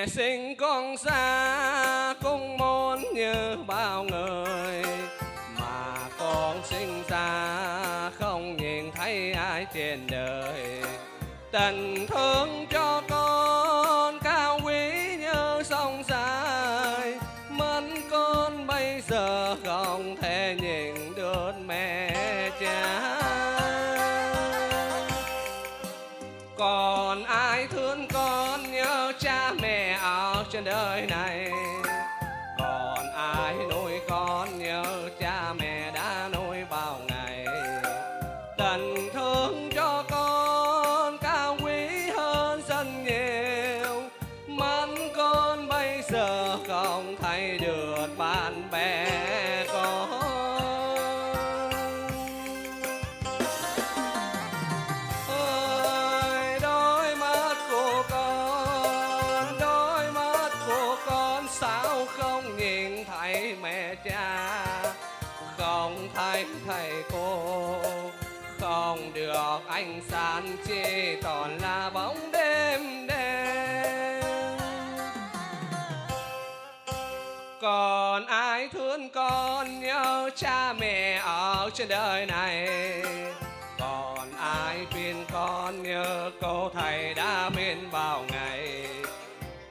mẹ sinh con xa cũng muốn như bao người, mà con sinh ra không nhìn thấy ai trên đời. Tình thương cho con cao quý như sông dài, mến con bây giờ không thể nhìn được mẹ cha. Còn ai thương con nhớ cha mẹ ở trên đời này, còn ai nuôi con nhớ cha mẹ đã nuôi bao ngày. Tình thương cho con cao quý hơn rất nhiều, mến con bây giờ không thấy được bạn bè con. Thầy cô không được ánh sáng, chỉ toàn là bóng đêm đêm. Còn ai thương con nhớ cha mẹ ở trên đời này, còn ai khuyên con nhớ cô thầy đã bên bao ngày.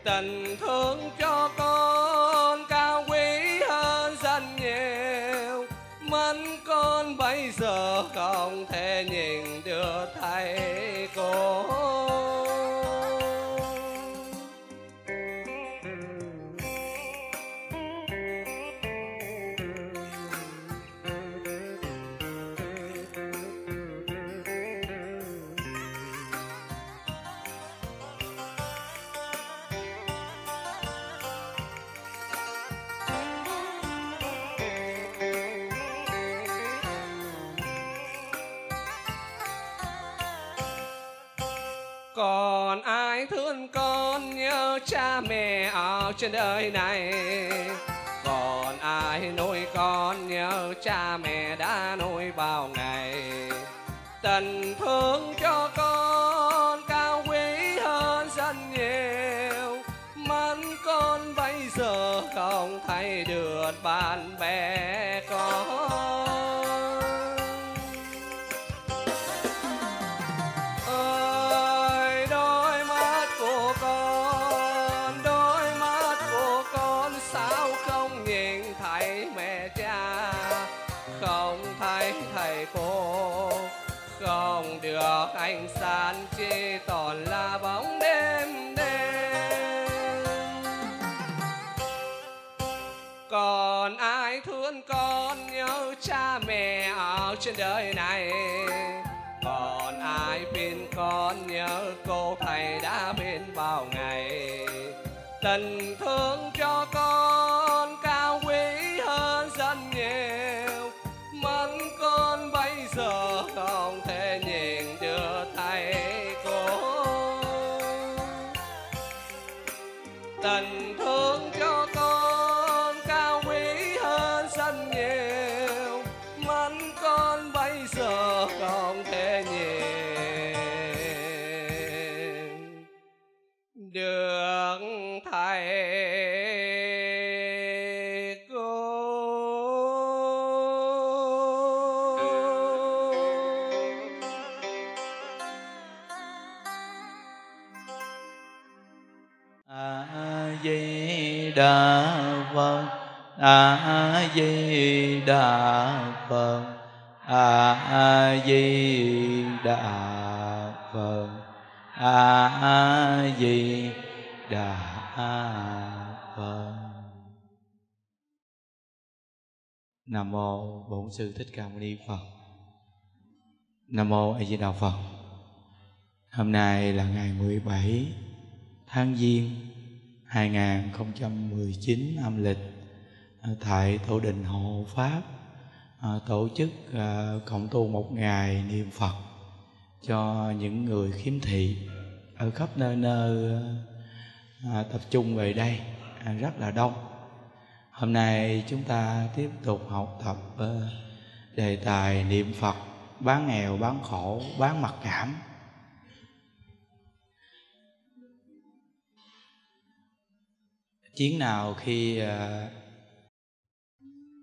Tình thương cho con cao quý hơn rất nhiều, mến con bây giờ không thể nhìn được thầy cô. Còn ai thương con nhớ cha mẹ ở trên đời này, còn ai nuôi con nhớ cha mẹ đã nuôi bao ngày. Tình thương cho con cao quý hơn rất nhiều, mến con bây giờ không thấy được bạn bè con. Không được ánh sáng, chỉ toàn là bóng đêm đêm. Còn ai thương con nhớ cha mẹ ở trên đời này, còn ai bên con nhớ cô thầy đã bên bao ngày. Tình thương cho con cao quý hơn rất nhiều, mến con bây giờ không thể nhìn được thầy cô. Tình thương cho con cao quý hơn rất nhiều, mến con bây giờ không thể nhìn được thầy. A Di Đà Phật, A Di Đà Phật, A Di Đà Phật, A Di Đà Phật. Nam mô Bổn Sư Thích Ca Mâu Ni Phật. Nam mô A Di Đà Phật. Hôm nay là ngày 17 tháng Giêng 2019 âm lịch, tại Tổ đình Hộ Pháp tổ chức cộng tu một ngày niệm Phật cho những người khiếm thị ở khắp nơi nơi tập trung về đây rất là đông. Hôm nay chúng ta tiếp tục học tập đề tài niệm Phật bán nghèo, bán khổ, bán mặc cảm. Chuyến nào khi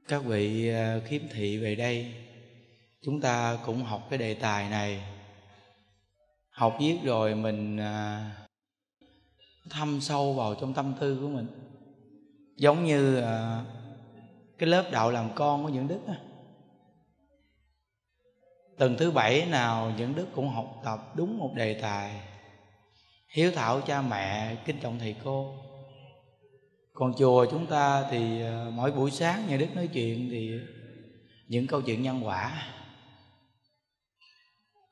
các vị khiếm thị về đây, chúng ta cũng học cái đề tài này. Học viết rồi mình thâm sâu vào trong tâm tư của mình. Giống như cái lớp đạo làm con của Nhuận Đức á, tuần thứ bảy nào Nhuận Đức cũng học tập đúng một đề tài: hiếu thảo cha mẹ, kính trọng thầy cô. Còn chùa chúng ta thì mỗi buổi sáng Nhuận Đức nói chuyện thì những câu chuyện nhân quả,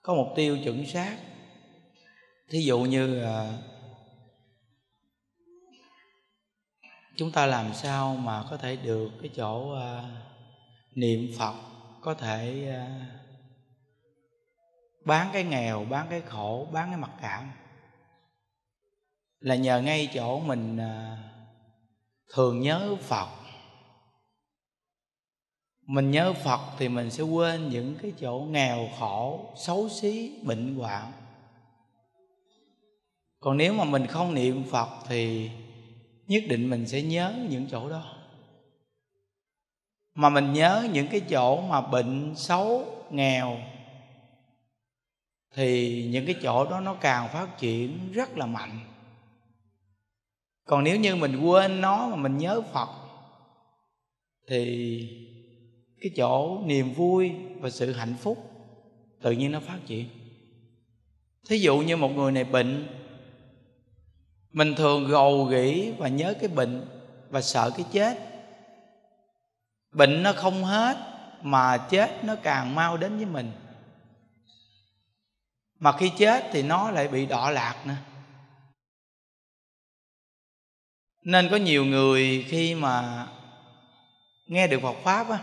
có mục tiêu chuẩn xác. Thí dụ như chúng ta làm sao mà có thể được cái chỗ niệm Phật, có thể bán cái nghèo, bán cái khổ, bán cái mặc cảm, là nhờ ngay chỗ mình thường nhớ Phật. Mình nhớ Phật thì mình sẽ quên những cái chỗ nghèo khổ, xấu xí, bệnh hoạn. Còn nếu mà mình không niệm Phật thì nhất định mình sẽ nhớ những chỗ đó. Mà mình nhớ những cái chỗ mà bệnh, xấu, nghèo thì những cái chỗ đó nó càng phát triển rất là mạnh. Còn nếu như mình quên nó mà mình nhớ Phật thì cái chỗ niềm vui và sự hạnh phúc tự nhiên nó phát triển. Thí dụ như một người này bệnh, mình thường gầu gĩ và nhớ cái bệnh và sợ cái chết. Bệnh nó không hết mà chết nó càng mau đến với mình. Mà khi chết thì nó lại bị đọa lạc nữa. Nên có nhiều người khi mà nghe được Phật Pháp á,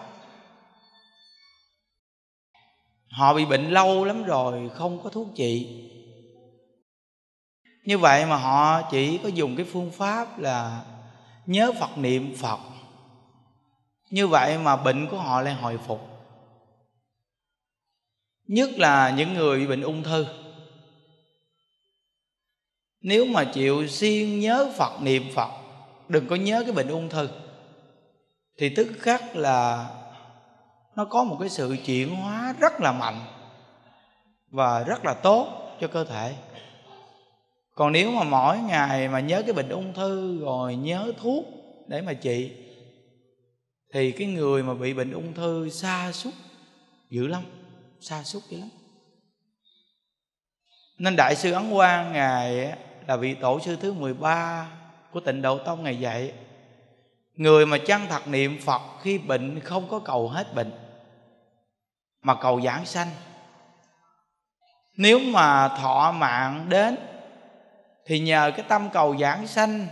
họ bị bệnh lâu lắm rồi, không có thuốc trị. Như vậy mà họ chỉ có dùng cái phương pháp là nhớ Phật, niệm Phật. Như vậy mà bệnh của họ lại hồi phục. Nhất là những người bị bệnh ung thư, nếu mà chịu siêng nhớ Phật, niệm Phật, đừng có nhớ cái bệnh ung thư, thì tức khắc là nó có một cái sự chuyển hóa rất là mạnh và rất là tốt cho cơ thể. Còn nếu mà mỗi ngày mà nhớ cái bệnh ung thư rồi nhớ thuốc để mà trị thì cái người mà bị bệnh ung thư sa sút dữ lắm, sa sút dữ lắm. Nên Đại Sư Ấn Quang, Ngài là vị tổ sư thứ 13 của Tịnh Độ Tông, Ngài dạy: người mà chân thật niệm Phật khi bệnh không có cầu hết bệnh mà cầu giảng sanh. Nếu mà thọ mạng đến thì nhờ cái tâm cầu giảng sanh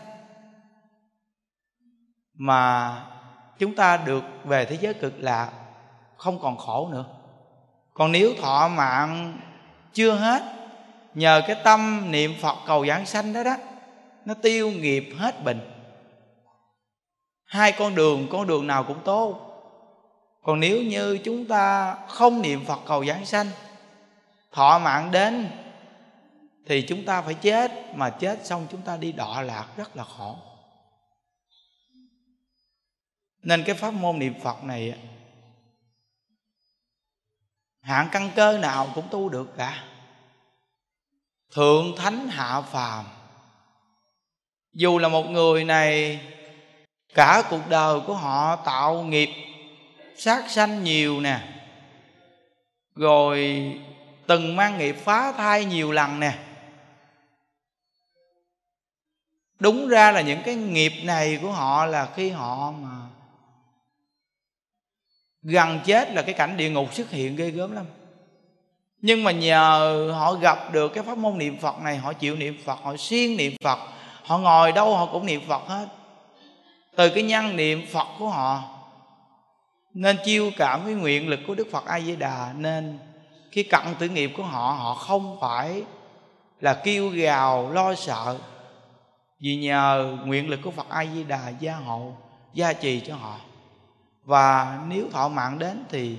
mà chúng ta được về thế giới cực lạc, không còn khổ nữa. Còn nếu thọ mạng chưa hết, nhờ cái tâm niệm Phật cầu giảng sanh đó đó, nó tiêu nghiệp hết bệnh. Hai con đường nào cũng tốt. Còn nếu như chúng ta không niệm Phật cầu giảng sanh, thọ mạng đến thì chúng ta phải chết, mà chết xong chúng ta đi đọa lạc rất là khổ. Nên cái pháp môn niệm Phật này hạng căn cơ nào cũng tu được cả. Thượng thánh hạ phàm. Dù là một người này cả cuộc đời của họ tạo nghiệp sát sanh nhiều nè, rồi từng mang nghiệp phá thai nhiều lần nè, đúng ra là những cái nghiệp này của họ là khi họ mà gần chết là cái cảnh địa ngục xuất hiện ghê gớm lắm. Nhưng mà nhờ họ gặp được cái pháp môn niệm Phật này, họ chịu niệm Phật, họ siêng niệm Phật, họ ngồi đâu họ cũng niệm Phật hết. Từ cái nhân niệm Phật của họ nên chiêu cảm với nguyện lực của Đức Phật A Di Đà, nên khi cận tử nghiệp của họ, họ không phải là kêu gào lo sợ, vì nhờ nguyện lực của Phật A Di Đà gia hộ, gia trì cho họ. Và nếu thọ mạng đến thì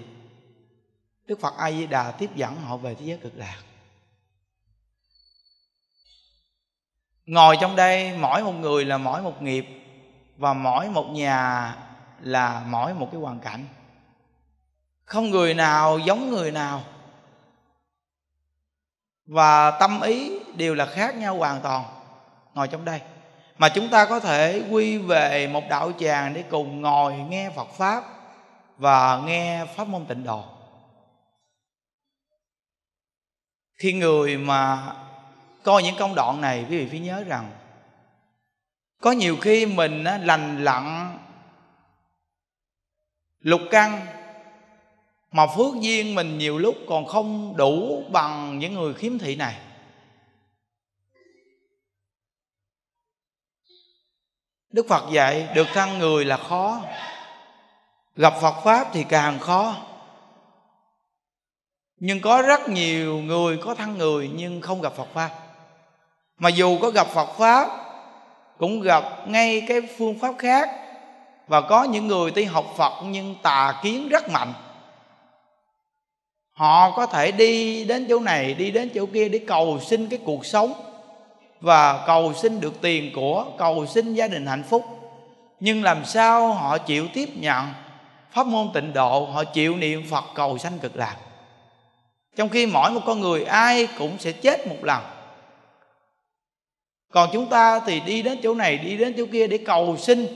Đức Phật A Di Đà tiếp dẫn họ về thế giới cực lạc. Ngồi trong đây mỗi một người là mỗi một nghiệp, và mỗi một nhà là mỗi một cái hoàn cảnh, không người nào giống người nào và tâm ý đều là khác nhau hoàn toàn ngồi trong đây. Mà chúng ta có thể quy về một đạo tràng để cùng ngồi nghe Phật Pháp và nghe Pháp môn tịnh độ. Khi người mà coi những công đoạn này, quý vị phải nhớ rằng có nhiều khi mình lành lặn lục căn mà phước duyên mình nhiều lúc còn không đủ bằng những người khiếm thị này. Đức Phật dạy được thân người là khó, gặp Phật Pháp thì càng khó. Nhưng có rất nhiều người có thân người nhưng không gặp Phật Pháp, mà dù có gặp Phật Pháp cũng gặp ngay cái phương pháp khác. Và có những người tuy học Phật nhưng tà kiến rất mạnh, họ có thể đi đến chỗ này, đi đến chỗ kia để cầu xin cái cuộc sống và cầu xin được tiền của, cầu xin gia đình hạnh phúc. Nhưng làm sao họ chịu tiếp nhận pháp môn tịnh độ, họ chịu niệm Phật cầu sanh cực lạc. Trong khi mỗi một con người ai cũng sẽ chết một lần, còn chúng ta thì đi đến chỗ này, đi đến chỗ kia để cầu xin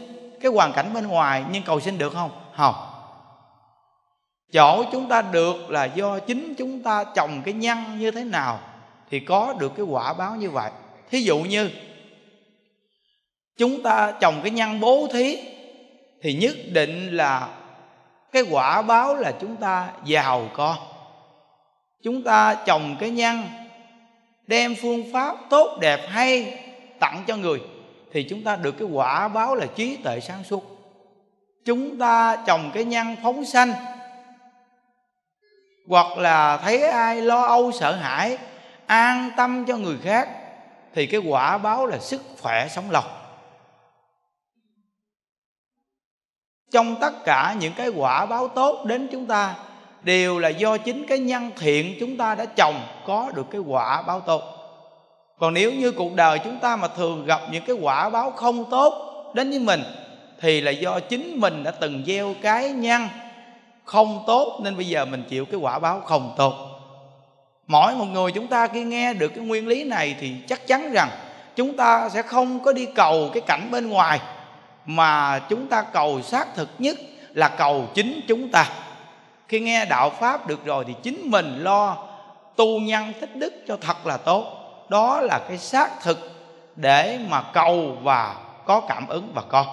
cái hoàn cảnh bên ngoài. Nhưng cầu xin được không? Không. Chỗ chúng ta được là do chính chúng ta trồng cái nhân như thế nào thì có được cái quả báo như vậy. Thí dụ như chúng ta trồng cái nhân bố thí thì nhất định là cái quả báo là chúng ta giàu có. Chúng ta trồng cái nhân đem phương pháp tốt đẹp hay tặng cho người thì chúng ta được cái quả báo là trí tuệ sáng suốt. Chúng ta trồng cái nhân phóng sanh hoặc là thấy ai lo âu sợ hãi, an tâm cho người khác thì cái quả báo là sức khỏe sống lâu. Trong tất cả những cái quả báo tốt đến chúng ta đều là do chính cái nhân thiện chúng ta đã trồng có được cái quả báo tốt. Còn nếu như cuộc đời chúng ta mà thường gặp những cái quả báo không tốt đến với mình thì là do chính mình đã từng gieo cái nhân không tốt nên bây giờ mình chịu cái quả báo không tốt. Mỗi một người chúng ta khi nghe được cái nguyên lý này thì chắc chắn rằng chúng ta sẽ không có đi cầu cái cảnh bên ngoài, mà chúng ta cầu xác thực nhất là cầu chính chúng ta. Khi nghe đạo Pháp được rồi thì chính mình lo tu nhân tích đức cho thật là tốt. Đó là cái xác thực để mà cầu và có cảm ứng và con,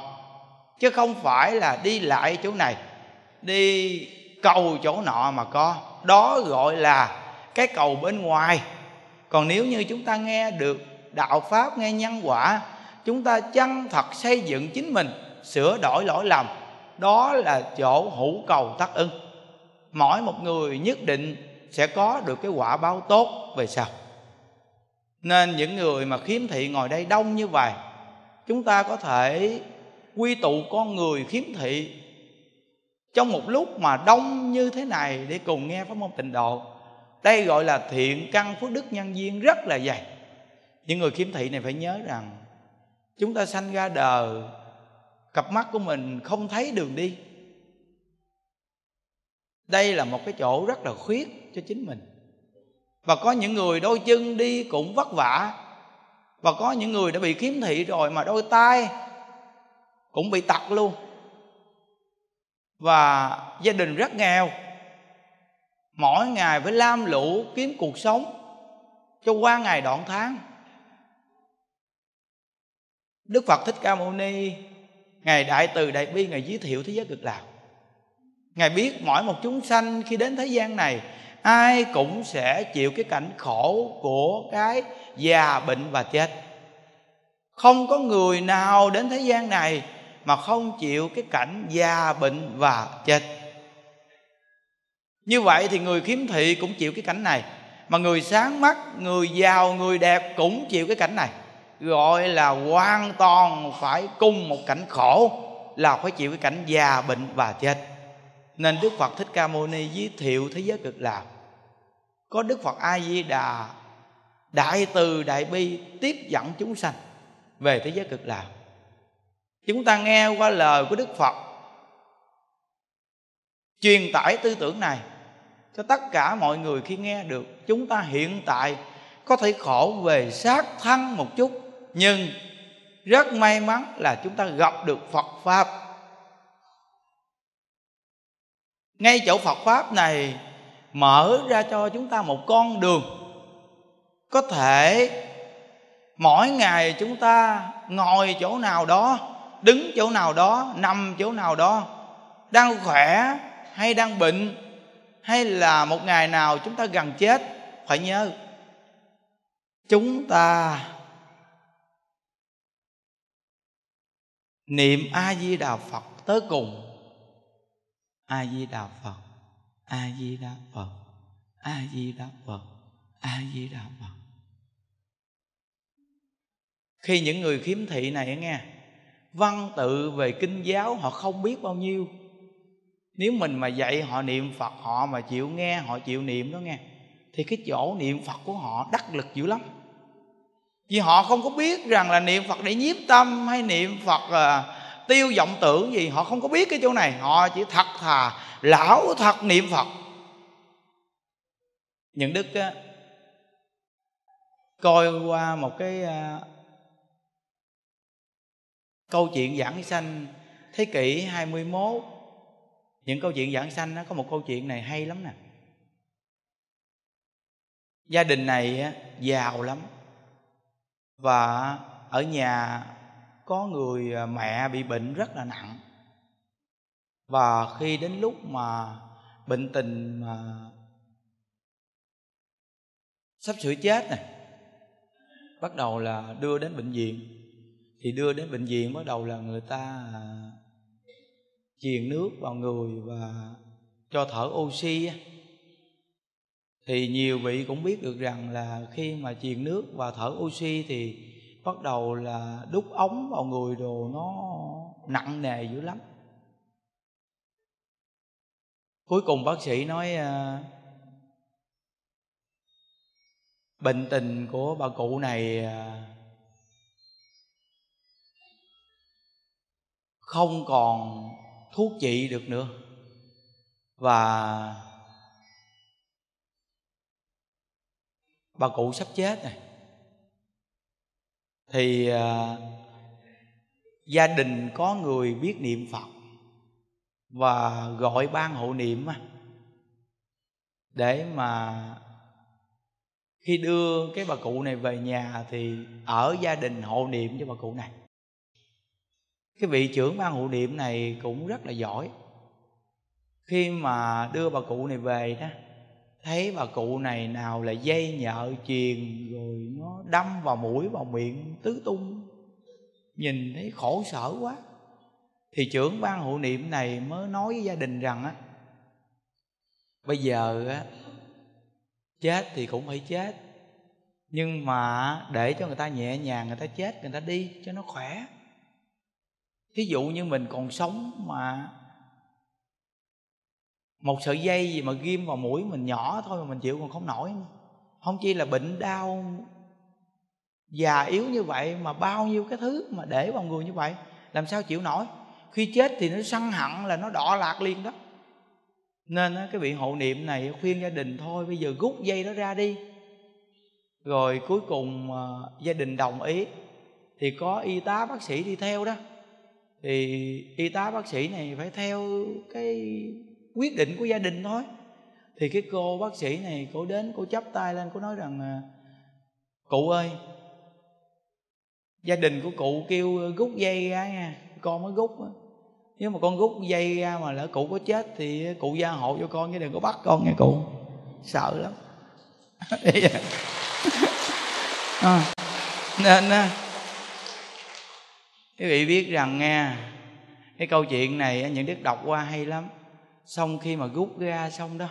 chứ không phải là đi lại chỗ này đi cầu chỗ nọ mà có. Đó gọi là cái cầu bên ngoài. Còn nếu như chúng ta nghe được đạo Pháp, nghe nhân quả, chúng ta chân thật xây dựng chính mình, sửa đổi lỗi lầm, đó là chỗ hữu cầu tác ứng. Mỗi một người nhất định sẽ có được cái quả báo tốt về sau. Nên những người mà khiếm thị ngồi đây đông như vậy, chúng ta có thể quy tụ con người khiếm thị trong một lúc mà đông như thế này để cùng nghe pháp môn tịnh độ. Đây gọi là thiện căn phước đức nhân duyên rất là dày. Những người khiếm thị này phải nhớ rằng chúng ta sanh ra đời, cặp mắt của mình không thấy đường đi. Đây là một cái chỗ rất là khuyết cho chính mình. Và có những người đôi chân đi cũng vất vả, và có những người đã bị khiếm thị rồi mà đôi tay cũng bị tật luôn, và gia đình rất nghèo, mỗi ngày phải lam lũ kiếm cuộc sống cho qua ngày đoạn tháng. Đức Phật Thích Ca Mâu Ni, Ngài Đại Từ Đại Bi, Ngài giới thiệu thế giới cực lạc. Ngài biết mỗi một chúng sanh khi đến thế gian này ai cũng sẽ chịu cái cảnh khổ của cái già, bệnh và chết. Không có người nào đến thế gian này mà không chịu cái cảnh già, bệnh và chết. Như vậy thì người khiếm thị cũng chịu cái cảnh này, mà người sáng mắt, người giàu, người đẹp cũng chịu cái cảnh này. Gọi là hoàn toàn phải cùng một cảnh khổ, là phải chịu cái cảnh già, bệnh và chết. Nên Đức Phật Thích Ca Mâu Ni giới thiệu thế giới cực lạc. Có Đức Phật A Di Đà Đại Từ Đại Bi tiếp dẫn chúng sanh về thế giới cực lạc. Chúng ta nghe qua lời của Đức Phật truyền tải tư tưởng này cho tất cả mọi người. Khi nghe được, chúng ta hiện tại có thể khổ về xác thân một chút, nhưng rất may mắn là chúng ta gặp được Phật Pháp. Ngay chỗ Phật Pháp này mở ra cho chúng ta một con đường. Có thể mỗi ngày chúng ta ngồi chỗ nào đó, đứng chỗ nào đó, nằm chỗ nào đó, đang khỏe hay đang bệnh, hay là một ngày nào chúng ta gần chết, phải nhớ chúng ta niệm A Di Đà Phật tới cùng. A Di Đà Phật, A Di Đà Phật, A Di Đà Phật, A Di Đà Phật. Khi những người khiếm thị này nghe văn tự về kinh giáo họ không biết bao nhiêu, nếu mình mà dạy họ niệm Phật, họ mà chịu nghe, họ chịu niệm đó nghe, thì cái chỗ niệm Phật của họ đắc lực dữ lắm. Vì họ không có biết rằng là niệm Phật để nhiếp tâm hay niệm Phật tiêu vọng tưởng gì. Họ không có biết cái chỗ này. Họ chỉ thật thà lão thật niệm Phật. Những đức coi qua một cái câu chuyện giảng sanh thế kỷ 21. Những câu chuyện giảng sanh có một câu chuyện này hay lắm nè. Gia đình này giàu lắm, và ở nhà có người mẹ bị bệnh rất là nặng. Và khi đến lúc mà bệnh tình mà sắp sửa chết này, bắt đầu là đưa đến bệnh viện. Thì đưa đến bệnh viện bắt đầu là người ta truyền nước vào người và cho thở oxy. Thì nhiều vị cũng biết được rằng là khi mà truyền nước và thở oxy thì bắt đầu là đút ống vào người đồ nó nặng nề dữ lắm. Cuối cùng bác sĩ nói bệnh tình của bà cụ này không còn thuốc trị được nữa, và bà cụ sắp chết này. Thì gia đình có người biết niệm Phật và gọi ban hộ niệm để mà khi đưa cái bà cụ này về nhà thì ở gia đình hộ niệm cho bà cụ này. Cái vị trưởng ban hộ niệm này cũng rất là giỏi. Khi mà đưa bà cụ này về đó, thấy bà cụ này nào là dây nhợ chuyền, rồi nó đâm vào mũi vào miệng tứ tung, nhìn thấy khổ sở quá. Thì trưởng ban hộ niệm này mới nói với gia đình rằng á, bây giờ á, chết thì cũng phải chết, nhưng mà để cho người ta nhẹ nhàng, người ta chết người ta đi cho nó khỏe. Thí dụ như mình còn sống mà một sợi dây gì mà ghim vào mũi mình nhỏ thôi mà mình chịu còn không nổi, không chỉ là bệnh đau già yếu như vậy, mà bao nhiêu cái thứ mà để vào người như vậy làm sao chịu nổi. Khi chết thì nó săn hẳn là nó đọa lạc liền đó. Nên cái vị hộ niệm này khuyên gia đình thôi bây giờ rút dây đó ra đi. Rồi cuối cùng gia đình đồng ý. Thì có y tá bác sĩ đi theo đó. Thì y tá bác sĩ này phải theo cái quyết định của gia đình thôi. Thì cái cô bác sĩ này, cô đến, cô chắp tay lên, cô nói rằng cụ ơi, gia đình của cụ kêu rút dây ra nha, con mới rút. Nếu mà con rút dây ra mà lỡ cụ có chết thì cụ gia hộ cho con, chứ đừng có bắt con nha cụ, sợ lắm. Nên quý vị biết rằng nghe cái câu chuyện này những đức đọc qua hay lắm. Xong khi mà rút ra xong đó,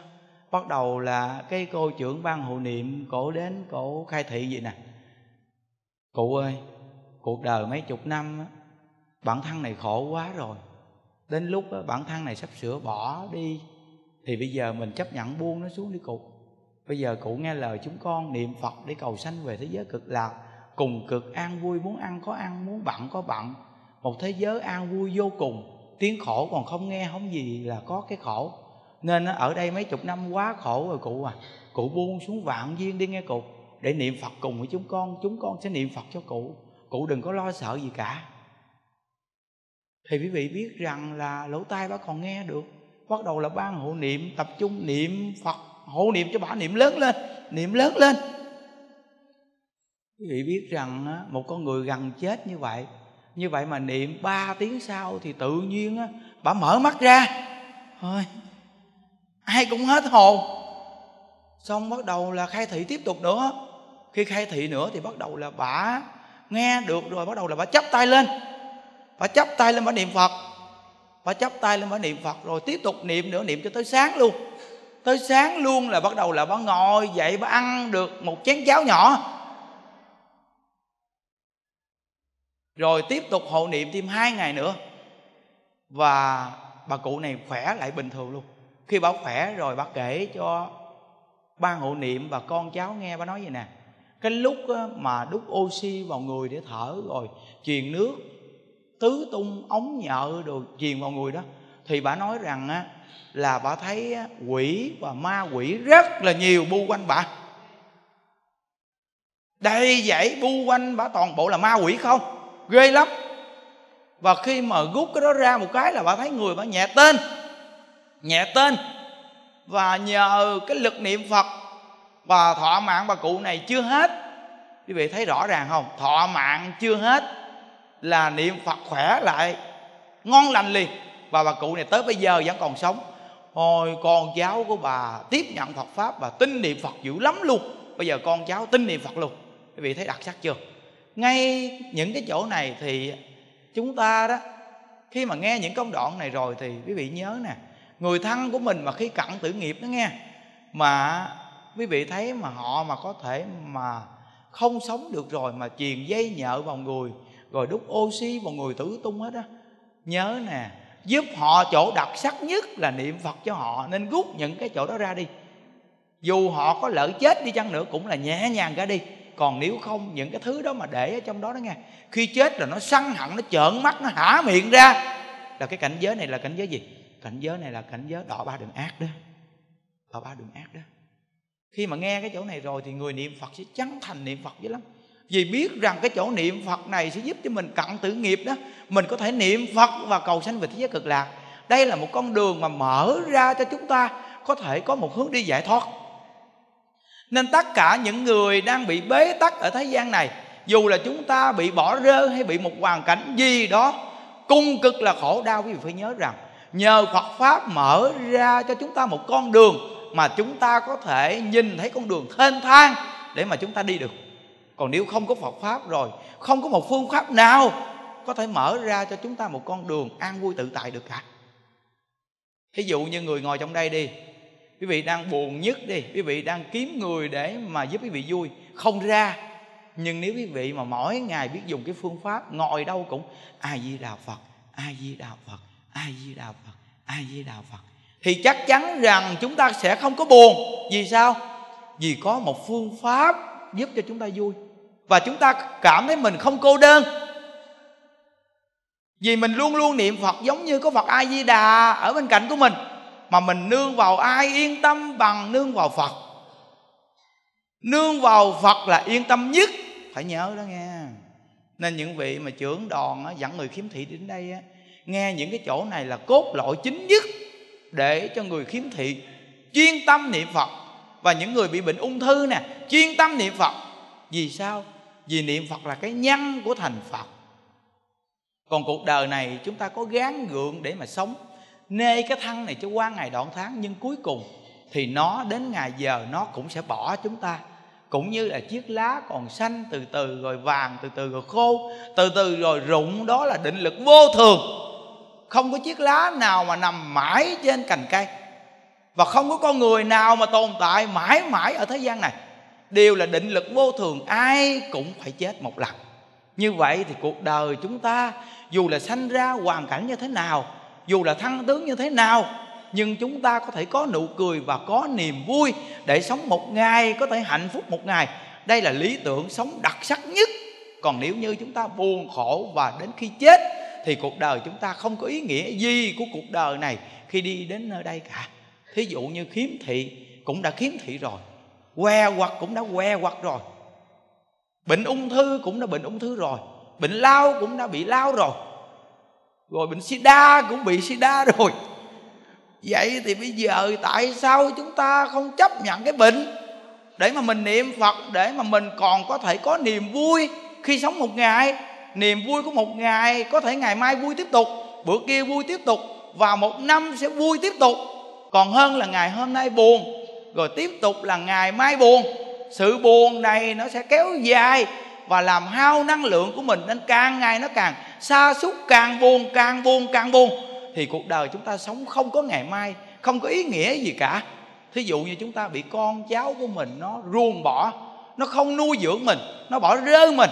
bắt đầu là cái cô trưởng ban hộ niệm, cổ đến cổ khai thị vậy nè. Cụ ơi, cuộc đời mấy chục năm bản thân này khổ quá rồi, đến lúc bản thân này sắp sửa bỏ đi, thì bây giờ mình chấp nhận buông nó xuống đi cụ. Bây giờ cụ nghe lời chúng con niệm Phật để cầu sanh về thế giới cực lạc, cùng cực an vui, muốn ăn có ăn, muốn bận có bận. một thế giới an vui vô cùng. Tiếng khổ còn không nghe, không gì là có cái khổ. Nên ở đây mấy chục năm quá khổ rồi cụ à, cụ buông xuống Vạn Viên đi nghe cụ, để niệm Phật cùng với chúng con sẽ niệm Phật cho cụ đừng có lo sợ gì cả. Thì quý vị biết rằng là lỗ tai bác còn nghe được, bắt đầu là ban hộ niệm, tập trung niệm Phật, hộ niệm cho bà niệm lớn lên, niệm lớn lên. Quý vị biết rằng một con người gần chết như vậy mà niệm 3 tiếng sau thì tự nhiên bà mở mắt ra, thôi ai cũng hết hồn. Xong bắt đầu là khai thị tiếp tục nữa. Khi khai thị nữa thì bắt đầu là bà nghe được rồi, bắt đầu là bà chắp tay lên, bà chắp tay lên bà niệm Phật, bà chắp tay lên bà niệm Phật rồi tiếp tục niệm nữa, niệm cho tới sáng luôn. Tới sáng luôn là bắt đầu là bà ngồi dậy, bà ăn được một chén cháo nhỏ. Rồi tiếp tục hộ niệm thêm 2 ngày nữa. Và bà cụ này khỏe lại bình thường luôn. Khi bà khỏe rồi bà kể cho ban hộ niệm và con cháu nghe, bà nói vậy nè: cái lúc mà đút oxy vào người để thở rồi truyền nước tứ tung, ống nhợ đồ truyền vào người đó, thì bà nói rằng là bà thấy quỷ và ma quỷ rất là nhiều bu quanh bà. Đây vậy, bu quanh bà toàn bộ là ma quỷ không? Ghê lắm. Và khi mà rút cái đó ra một cái là bà thấy người bà nhẹ tên, nhẹ tên. Và nhờ cái lực niệm Phật và thọ mạng bà cụ này chưa hết. Quý vị thấy rõ ràng không? Thọ mạng chưa hết là niệm Phật khỏe lại ngon lành liền. Và bà cụ này tới bây giờ vẫn còn sống. Hồi con cháu của bà tiếp nhận Phật Pháp, bà tin niệm Phật dữ lắm luôn. Bây giờ con cháu tin niệm Phật luôn. Quý vị thấy đặc sắc chưa? Ngay những cái chỗ này thì chúng ta đó, khi mà nghe những công đoạn này rồi thì quý vị nhớ nè, người thân của mình mà khi cận tử nghiệp đó nghe, mà quý vị thấy mà họ mà có thể mà không sống được rồi mà truyền dây nhợ vào người, rồi đút oxy vào người tử tung hết á, nhớ nè, giúp họ chỗ đặc sắc nhất là niệm Phật cho họ. Nên rút những cái chỗ đó ra đi, dù họ có lỡ chết đi chăng nữa cũng là nhẹ nhàng ra đi. Còn nếu không, những cái thứ đó mà để ở trong đó đó nghe, khi chết là nó săn hẳn, nó trợn mắt, nó hả miệng ra. Là cái cảnh giới này là cảnh giới gì? Cảnh giới này là cảnh giới đọa ba đường ác đó, đọa ba đường ác đó. Khi mà nghe cái chỗ này rồi thì người niệm Phật sẽ chân thành niệm Phật dữ lắm. Vì biết rằng cái chỗ niệm Phật này sẽ giúp cho mình cận tử nghiệp đó, mình có thể niệm Phật và cầu sanh về thế giới cực lạc. Đây là một con đường mà mở ra cho chúng ta có thể có một hướng đi giải thoát. Nên tất cả những người đang bị bế tắc ở thế gian này, dù là chúng ta bị bỏ rơi hay bị một hoàn cảnh gì đó cung cực là khổ đau, quý vị phải nhớ rằng nhờ Phật Pháp mở ra cho chúng ta một con đường mà chúng ta có thể nhìn thấy con đường thênh thang để mà chúng ta đi được. Còn nếu không có Phật Pháp rồi, không có một phương pháp nào có thể mở ra cho chúng ta một con đường an vui tự tại được cả. Thí dụ như người ngồi trong đây đi, quý vị đang buồn nhất đi, quý vị đang kiếm người để mà giúp quý vị vui, không ra. Nhưng nếu quý vị mà mỗi ngày biết dùng cái phương pháp ngồi đâu cũng A Di Đà Phật, A Di Đà Phật, A Di Đà Phật, A Di Đà Phật, thì chắc chắn rằng chúng ta sẽ không có buồn. Vì sao? Vì có một phương pháp giúp cho chúng ta vui. Và chúng ta cảm thấy mình không cô đơn, vì mình luôn luôn niệm Phật, giống như có Phật A Di Đà ở bên cạnh của mình. Mà mình nương vào ai yên tâm bằng nương vào Phật. Nương vào Phật là yên tâm nhất, phải nhớ đó nghe. Nên những vị mà trưởng đoàn dẫn người khiếm thị đến đây nghe những cái chỗ này là cốt lõi chính nhất để cho người khiếm thị chuyên tâm niệm Phật. Và những người bị bệnh ung thư nè, chuyên tâm niệm Phật. Vì sao? Vì niệm Phật là cái nhân của thành Phật. Còn cuộc đời này chúng ta có gán gượng để mà sống, nê cái thân này cho qua ngày đoạn tháng, nhưng cuối cùng thì nó đến ngày giờ nó cũng sẽ bỏ chúng ta. Cũng như là chiếc lá còn xanh từ từ rồi vàng, từ từ rồi khô, từ từ rồi rụng. Đó là định lực vô thường. Không có chiếc lá nào mà nằm mãi trên cành cây, và không có con người nào mà tồn tại mãi mãi ở thế gian này. Đều là định lực vô thường, ai cũng phải chết một lần. Như vậy thì cuộc đời chúng ta, dù là sanh ra hoàn cảnh như thế nào, dù là thân tướng như thế nào, nhưng chúng ta có thể có nụ cười và có niềm vui để sống một ngày, có thể hạnh phúc một ngày. Đây là lý tưởng sống đặc sắc nhất. Còn nếu như chúng ta buồn khổ và đến khi chết thì cuộc đời chúng ta không có ý nghĩa gì của cuộc đời này khi đi đến nơi đây cả. Thí dụ như khiếm thị cũng đã khiếm thị rồi, què quặt cũng đã què quặt rồi, bệnh ung thư cũng đã bệnh ung thư rồi, bệnh lao cũng đã bị lao rồi, rồi bệnh sida cũng bị sida rồi. Vậy thì bây giờ tại sao chúng ta không chấp nhận cái bệnh để mà mình niệm Phật, để mà mình còn có thể có niềm vui khi sống một ngày? Niềm vui của một ngày có thể ngày mai vui tiếp tục, bữa kia vui tiếp tục, và một năm sẽ vui tiếp tục, còn hơn là ngày hôm nay buồn, rồi tiếp tục là ngày mai buồn. Sự buồn này nó sẽ kéo dài và làm hao năng lượng của mình, nên càng ngày nó càng sa sút, càng buồn, càng buồn, càng buồn, thì cuộc đời chúng ta sống không có ngày mai, không có ý nghĩa gì cả. Thí dụ như chúng ta bị con cháu của mình nó ruồng bỏ, nó không nuôi dưỡng mình, nó bỏ rơi mình,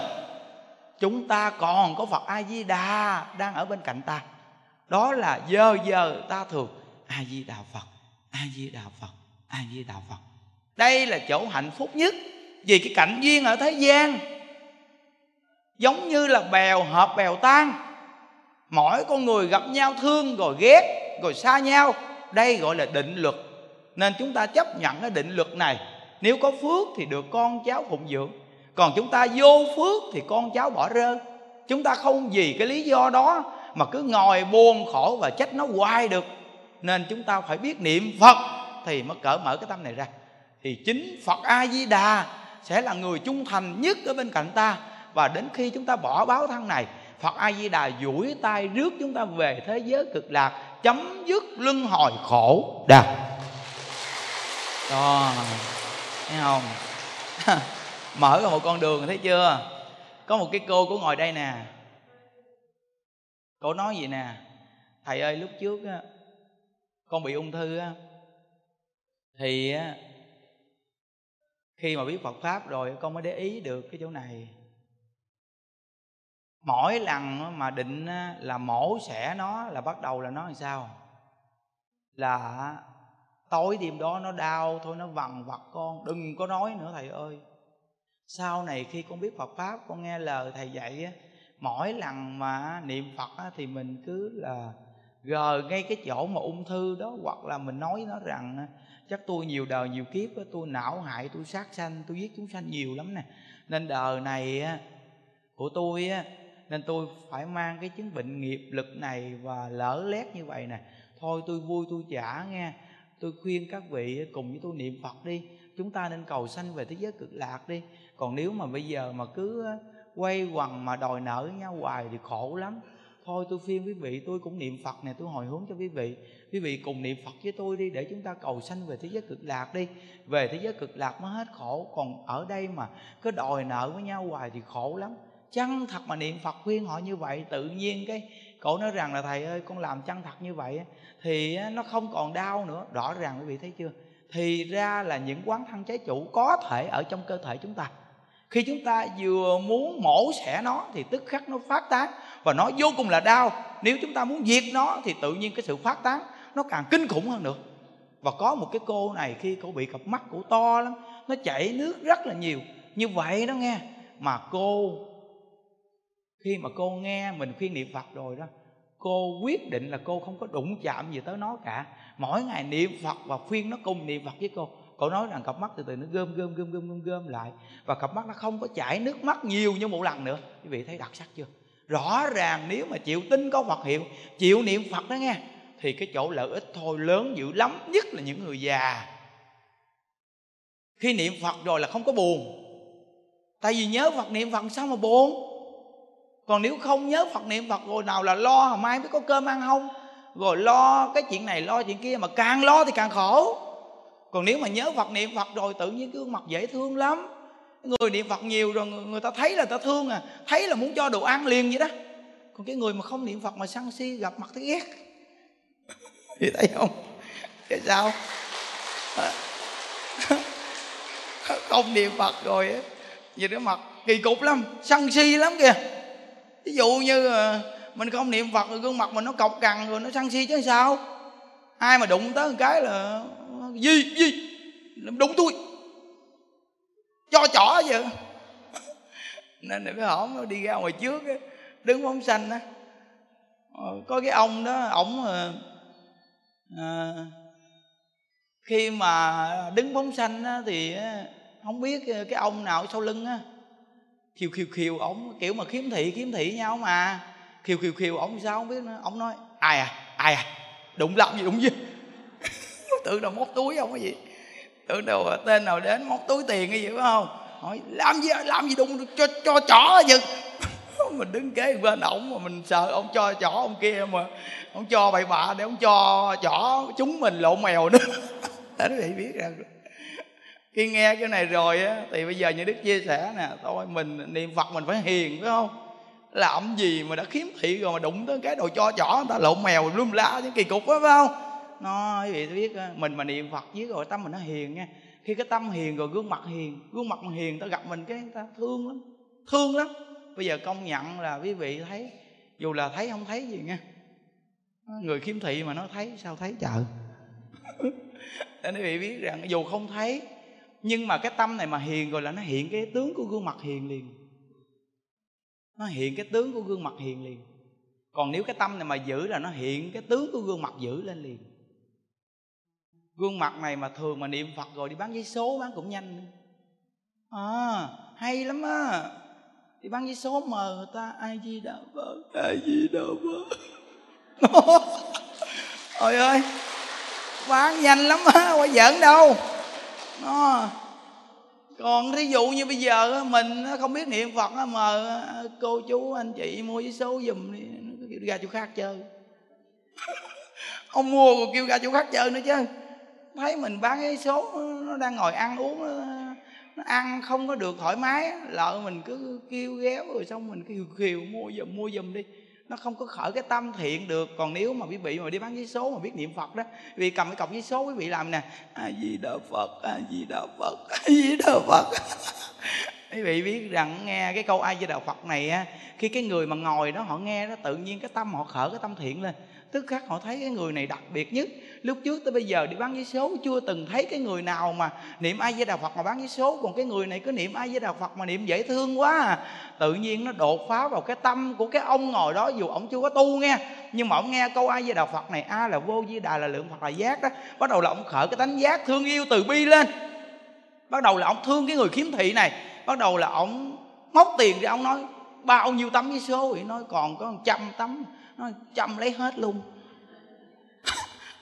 chúng ta còn có Phật A Di Đà đang ở bên cạnh ta. Đó là giờ ta thường A Di Đà Phật, A Di Đà Phật, A Di Đà Phật. Đây là chỗ hạnh phúc nhất, vì cái cảnh duyên ở thế gian giống như là bèo hợp bèo tan, mỗi con người gặp nhau thương rồi ghét rồi xa nhau. Đây gọi là định luật, nên chúng ta chấp nhận cái định luật này. Nếu có phước thì được con cháu phụng dưỡng, còn chúng ta vô phước thì con cháu bỏ rơi. Chúng ta không vì cái lý do đó mà cứ ngồi buồn khổ và trách nó hoài được, nên chúng ta phải biết niệm Phật thì mới cởi mở cái tâm này ra. Thì chính Phật A Di Đà sẽ là người trung thành nhất ở bên cạnh ta, và đến khi chúng ta bỏ báo thân này, Phật A Di Đà duỗi tay rước chúng ta về thế giới cực lạc, chấm dứt luân hồi khổ đà. Đó, thấy không? Mở cái hộ con đường, thấy chưa? Có một cái cô của ngồi đây nè, cô nói vậy nè: thầy ơi, lúc trước á, con bị ung thư á, thì á, khi mà biết Phật Pháp rồi con mới để ý được cái chỗ này. Mỗi lần mà định là mổ xẻ nó là bắt đầu là nó làm sao, là tối đêm đó nó đau thôi, nó vằn vặt con: đừng có nói nữa thầy ơi. Sau này khi con biết Phật Pháp, con nghe lời thầy dạy á, mỗi lần mà niệm Phật á, thì mình cứ là gờ ngay cái chỗ mà ung thư đó, hoặc là mình nói nó rằng chắc tôi nhiều đời nhiều kiếp á, tôi não hại, tôi sát sanh, tôi giết chúng sanh nhiều lắm nè, nên đời này á, của tôi á, nên tôi phải mang cái chứng bệnh nghiệp lực này và lỡ lét như vậy nè. Thôi tôi vui tôi trả nghe, tôi khuyên các vị cùng với tôi niệm Phật đi, chúng ta nên cầu sanh về thế giới cực lạc đi. Còn nếu mà bây giờ mà cứ quay quần mà đòi nợ nhau hoài thì khổ lắm. Thôi tôi khuyên quý vị, tôi cũng niệm Phật nè, tôi hồi hướng cho quý vị cùng niệm Phật với tôi đi, để chúng ta cầu sanh về thế giới cực lạc đi, về thế giới cực lạc mới hết khổ. Còn ở đây mà cứ đòi nợ với nhau hoài thì khổ lắm. Chân thật mà niệm Phật khuyên họ như vậy, tự nhiên cái cổ nói rằng là thầy ơi, con làm chân thật như vậy thì nó không còn đau nữa. Rõ ràng quý vị thấy chưa, thì ra là những quán thân trái chủ có thể ở trong cơ thể chúng ta. Khi chúng ta vừa muốn mổ xẻ nó thì tức khắc nó phát tán, và nó vô cùng là đau. Nếu chúng ta muốn diệt nó thì tự nhiên cái sự phát tán nó càng kinh khủng hơn nữa. Và có một cái cô này, khi cô bị cặp mắt cổ to lắm, nó chảy nước rất là nhiều như vậy đó nghe. Mà cô, khi mà cô nghe mình khuyên niệm Phật rồi đó, cô quyết định là cô không có đụng chạm gì tới nó cả. Mỗi ngày niệm Phật và khuyên nó cùng niệm Phật với cô. Cô nói rằng cặp mắt từ từ nó gom lại, và cặp mắt nó không có chảy nước mắt nhiều như một lần nữa. Quý vị thấy đặc sắc chưa? Rõ ràng nếu mà chịu tin có Phật hiệu, chịu niệm Phật đó nghe, thì cái chỗ lợi ích thôi lớn dữ lắm. Nhất là những người già, khi niệm Phật rồi là không có buồn, tại vì nhớ Phật niệm Phật sao mà buồn. Còn nếu không nhớ Phật niệm Phật rồi, nào là lo hôm mai mới có cơm ăn không, rồi lo cái chuyện này lo chuyện kia, mà càng lo thì càng khổ. Còn nếu mà nhớ Phật niệm Phật rồi, tự nhiên gương mặt dễ thương lắm. Người niệm Phật nhiều rồi người ta thấy là ta thương à, thấy là muốn cho đồ ăn liền vậy đó. Còn cái người mà không niệm Phật mà sân si, gặp mặt thấy ghét. Vậy thấy không? Thế sao? Không niệm Phật rồi á, nhìn cái mặt kỳ cục lắm, sân si lắm kìa. Ví dụ như mình không niệm Phật rồi gương mặt mình nó cọc cằn rồi nó sân si chứ sao. Ai mà đụng tới một cái là gì đúng tôi cho chỏ vậy. Nên là cái hổm nó đi ra ngoài trước á, đứng bóng xanh á, Có cái ông đó, ổng khi mà đứng bóng xanh á, thì không biết cái ông nào sau lưng á, khiều ổng kiểu mà kiếm thị nhau mà khiều ổng sao không biết nữa. Ổng nói ai à đụng làm gì đụng gì tưởng đâu móc túi không cái gì, tưởng đâu tên nào đến móc túi tiền cái gì phải không, hỏi làm gì đụng cho chó vậy. Mình đứng kế bên ổng mà mình sợ ông cho chó ông kia mà ông cho bậy bạ để ông cho chó chúng mình lộ mèo nữa. Để nó biết rằng khi nghe cái này rồi á, thì bây giờ như Đức chia sẻ nè, thôi mình niệm Phật mình phải hiền phải không, làm gì mà đã khiếm thị rồi mà đụng tới cái đồ cho chó người ta lộn mèo lum la những kỳ cục đó phải không. Nó quý vị biết mình mà niệm Phật với rồi tâm mình nó hiền nha, khi cái tâm hiền rồi gương mặt hiền ta gặp mình cái người ta thương lắm. Bây giờ công nhận là quý vị thấy, dù là thấy không thấy gì nha, người khiếm thị mà nó thấy sao thấy trời. Nên quý vị biết rằng dù không thấy, nhưng mà cái tâm này mà hiền rồi là nó hiện cái tướng của gương mặt hiền liền. Còn nếu cái tâm này mà giữ là nó hiện cái tướng của gương mặt giữ lên liền. Gương mặt này mà thường mà niệm Phật rồi đi bán giấy số bán cũng nhanh nữa. Hay lắm á. Thì bán giấy số mờ người ta A Di Đà Phật. Trời ơi, bán nhanh lắm á, không giỡn đâu. Nó còn thí dụ như bây giờ mình không biết niệm Phật mà cô chú anh chị mua giấy số giùm đi, nó kêu ra chỗ khác chơi. Ông mua rồi kêu ra chỗ khác chơi nữa chứ. Thấy mình bán giấy số nó đang ngồi ăn uống, nó ăn không có được thoải mái, lỡ mình cứ kêu ghéo rồi xong mình cứ khiều mua giùm đi. Nó không có khởi cái tâm thiện được. Còn nếu mà quý vị mà đi bán giấy số mà biết niệm Phật đó, vì cầm cái cọc giấy số quý vị làm nè, A Di Đà Phật. Quý vị biết rằng nghe cái câu A Di Đà Phật này á, khi cái người mà ngồi đó họ nghe đó, tự nhiên cái tâm họ khởi cái tâm thiện lên, tức khắc họ thấy cái người này đặc biệt nhất. Lúc trước tới bây giờ đi bán giấy số chưa từng thấy cái người nào mà niệm A Di Đà Phật mà bán giấy số, còn cái người này cứ niệm A Di Đà Phật mà niệm dễ thương quá à. Tự nhiên nó đột phá vào cái tâm của cái ông ngồi đó, dù ổng chưa có tu nghe, nhưng mà ổng nghe câu A Di Đà Phật này, A là vô, Di Đà là lượng, Phật là giác đó, bắt đầu là ổng khởi cái tánh giác thương yêu từ bi lên. Bắt đầu là ổng thương cái người khiếm thị này, bắt đầu là ổng móc tiền ra, ổng nói bao nhiêu tấm giấy số, thì nói còn có 100 tấm, nó 100 lấy hết luôn.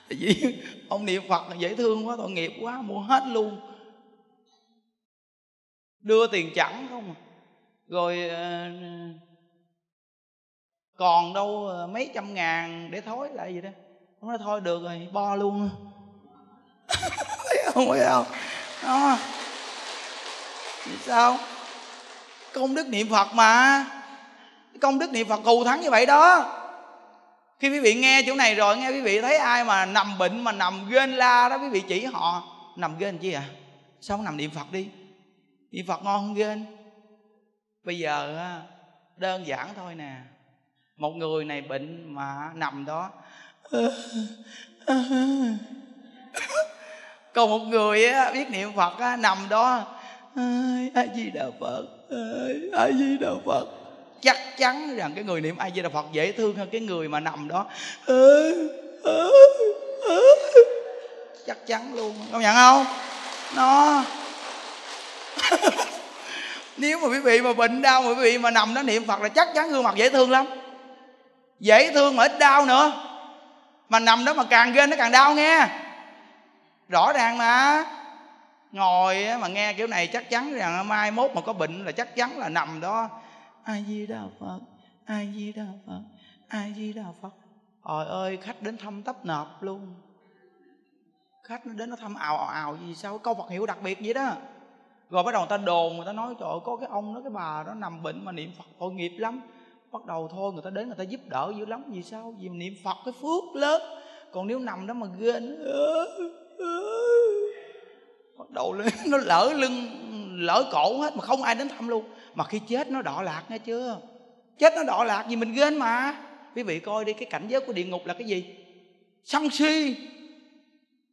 Vì ông niệm Phật là dễ thương quá, tội nghiệp quá, mua hết luôn. Đưa tiền chẳng không, rồi còn đâu mấy trăm ngàn để thối lại gì đó. Ông nói thôi được rồi, bo luôn. Thấy không? Vì sao? Công đức niệm Phật mà, công đức niệm Phật cù thắng như vậy đó. Khi quý vị nghe chỗ này rồi, nghe quý vị thấy ai mà nằm bệnh mà nằm ghen la đó, quý vị chỉ họ nằm ghen chi à? Sao không nằm niệm Phật đi, niệm Phật ngon không ghen. Bây giờ đơn giản thôi nè, một người này bệnh mà nằm đó, còn một người biết niệm Phật nằm đó A Di Đà Phật. Chắc chắn rằng cái người niệm A Di Đà Phật dễ thương hơn cái người mà nằm đó. Chắc chắn luôn, công nhận không? Nó nếu mà quý vị mà bệnh đau mà quý vị mà nằm đó niệm Phật là chắc chắn gương mặt dễ thương lắm. Dễ thương mà ít đau nữa. Mà nằm đó mà càng ghen nó càng đau nghe. Rõ ràng mà. Ngồi mà nghe kiểu này chắc chắn rằng mai mốt mà có bệnh là chắc chắn là nằm đó A Di Đà Phật. Trời ơi, khách đến thăm tấp nộp luôn. Khách nó đến nó thăm ào gì sao câu Phật hiệu đặc biệt vậy đó. Rồi bắt đầu người ta đồn, người ta nói trời ơi, có cái ông đó cái bà đó nằm bệnh mà niệm Phật tội nghiệp lắm. Bắt đầu thôi người ta đến người ta giúp đỡ dữ lắm, vì sao? Vì niệm Phật cái phước lớn. Còn nếu nằm đó mà ghen bắt đầu nó lỡ lưng lỡ cổ hết mà không ai đến thăm luôn. Mà khi chết nó đọa lạc nghe chưa? Chết nó đọa lạc vì mình ghen mà. Quý vị coi đi, cái cảnh giới của địa ngục là cái gì? Sân si.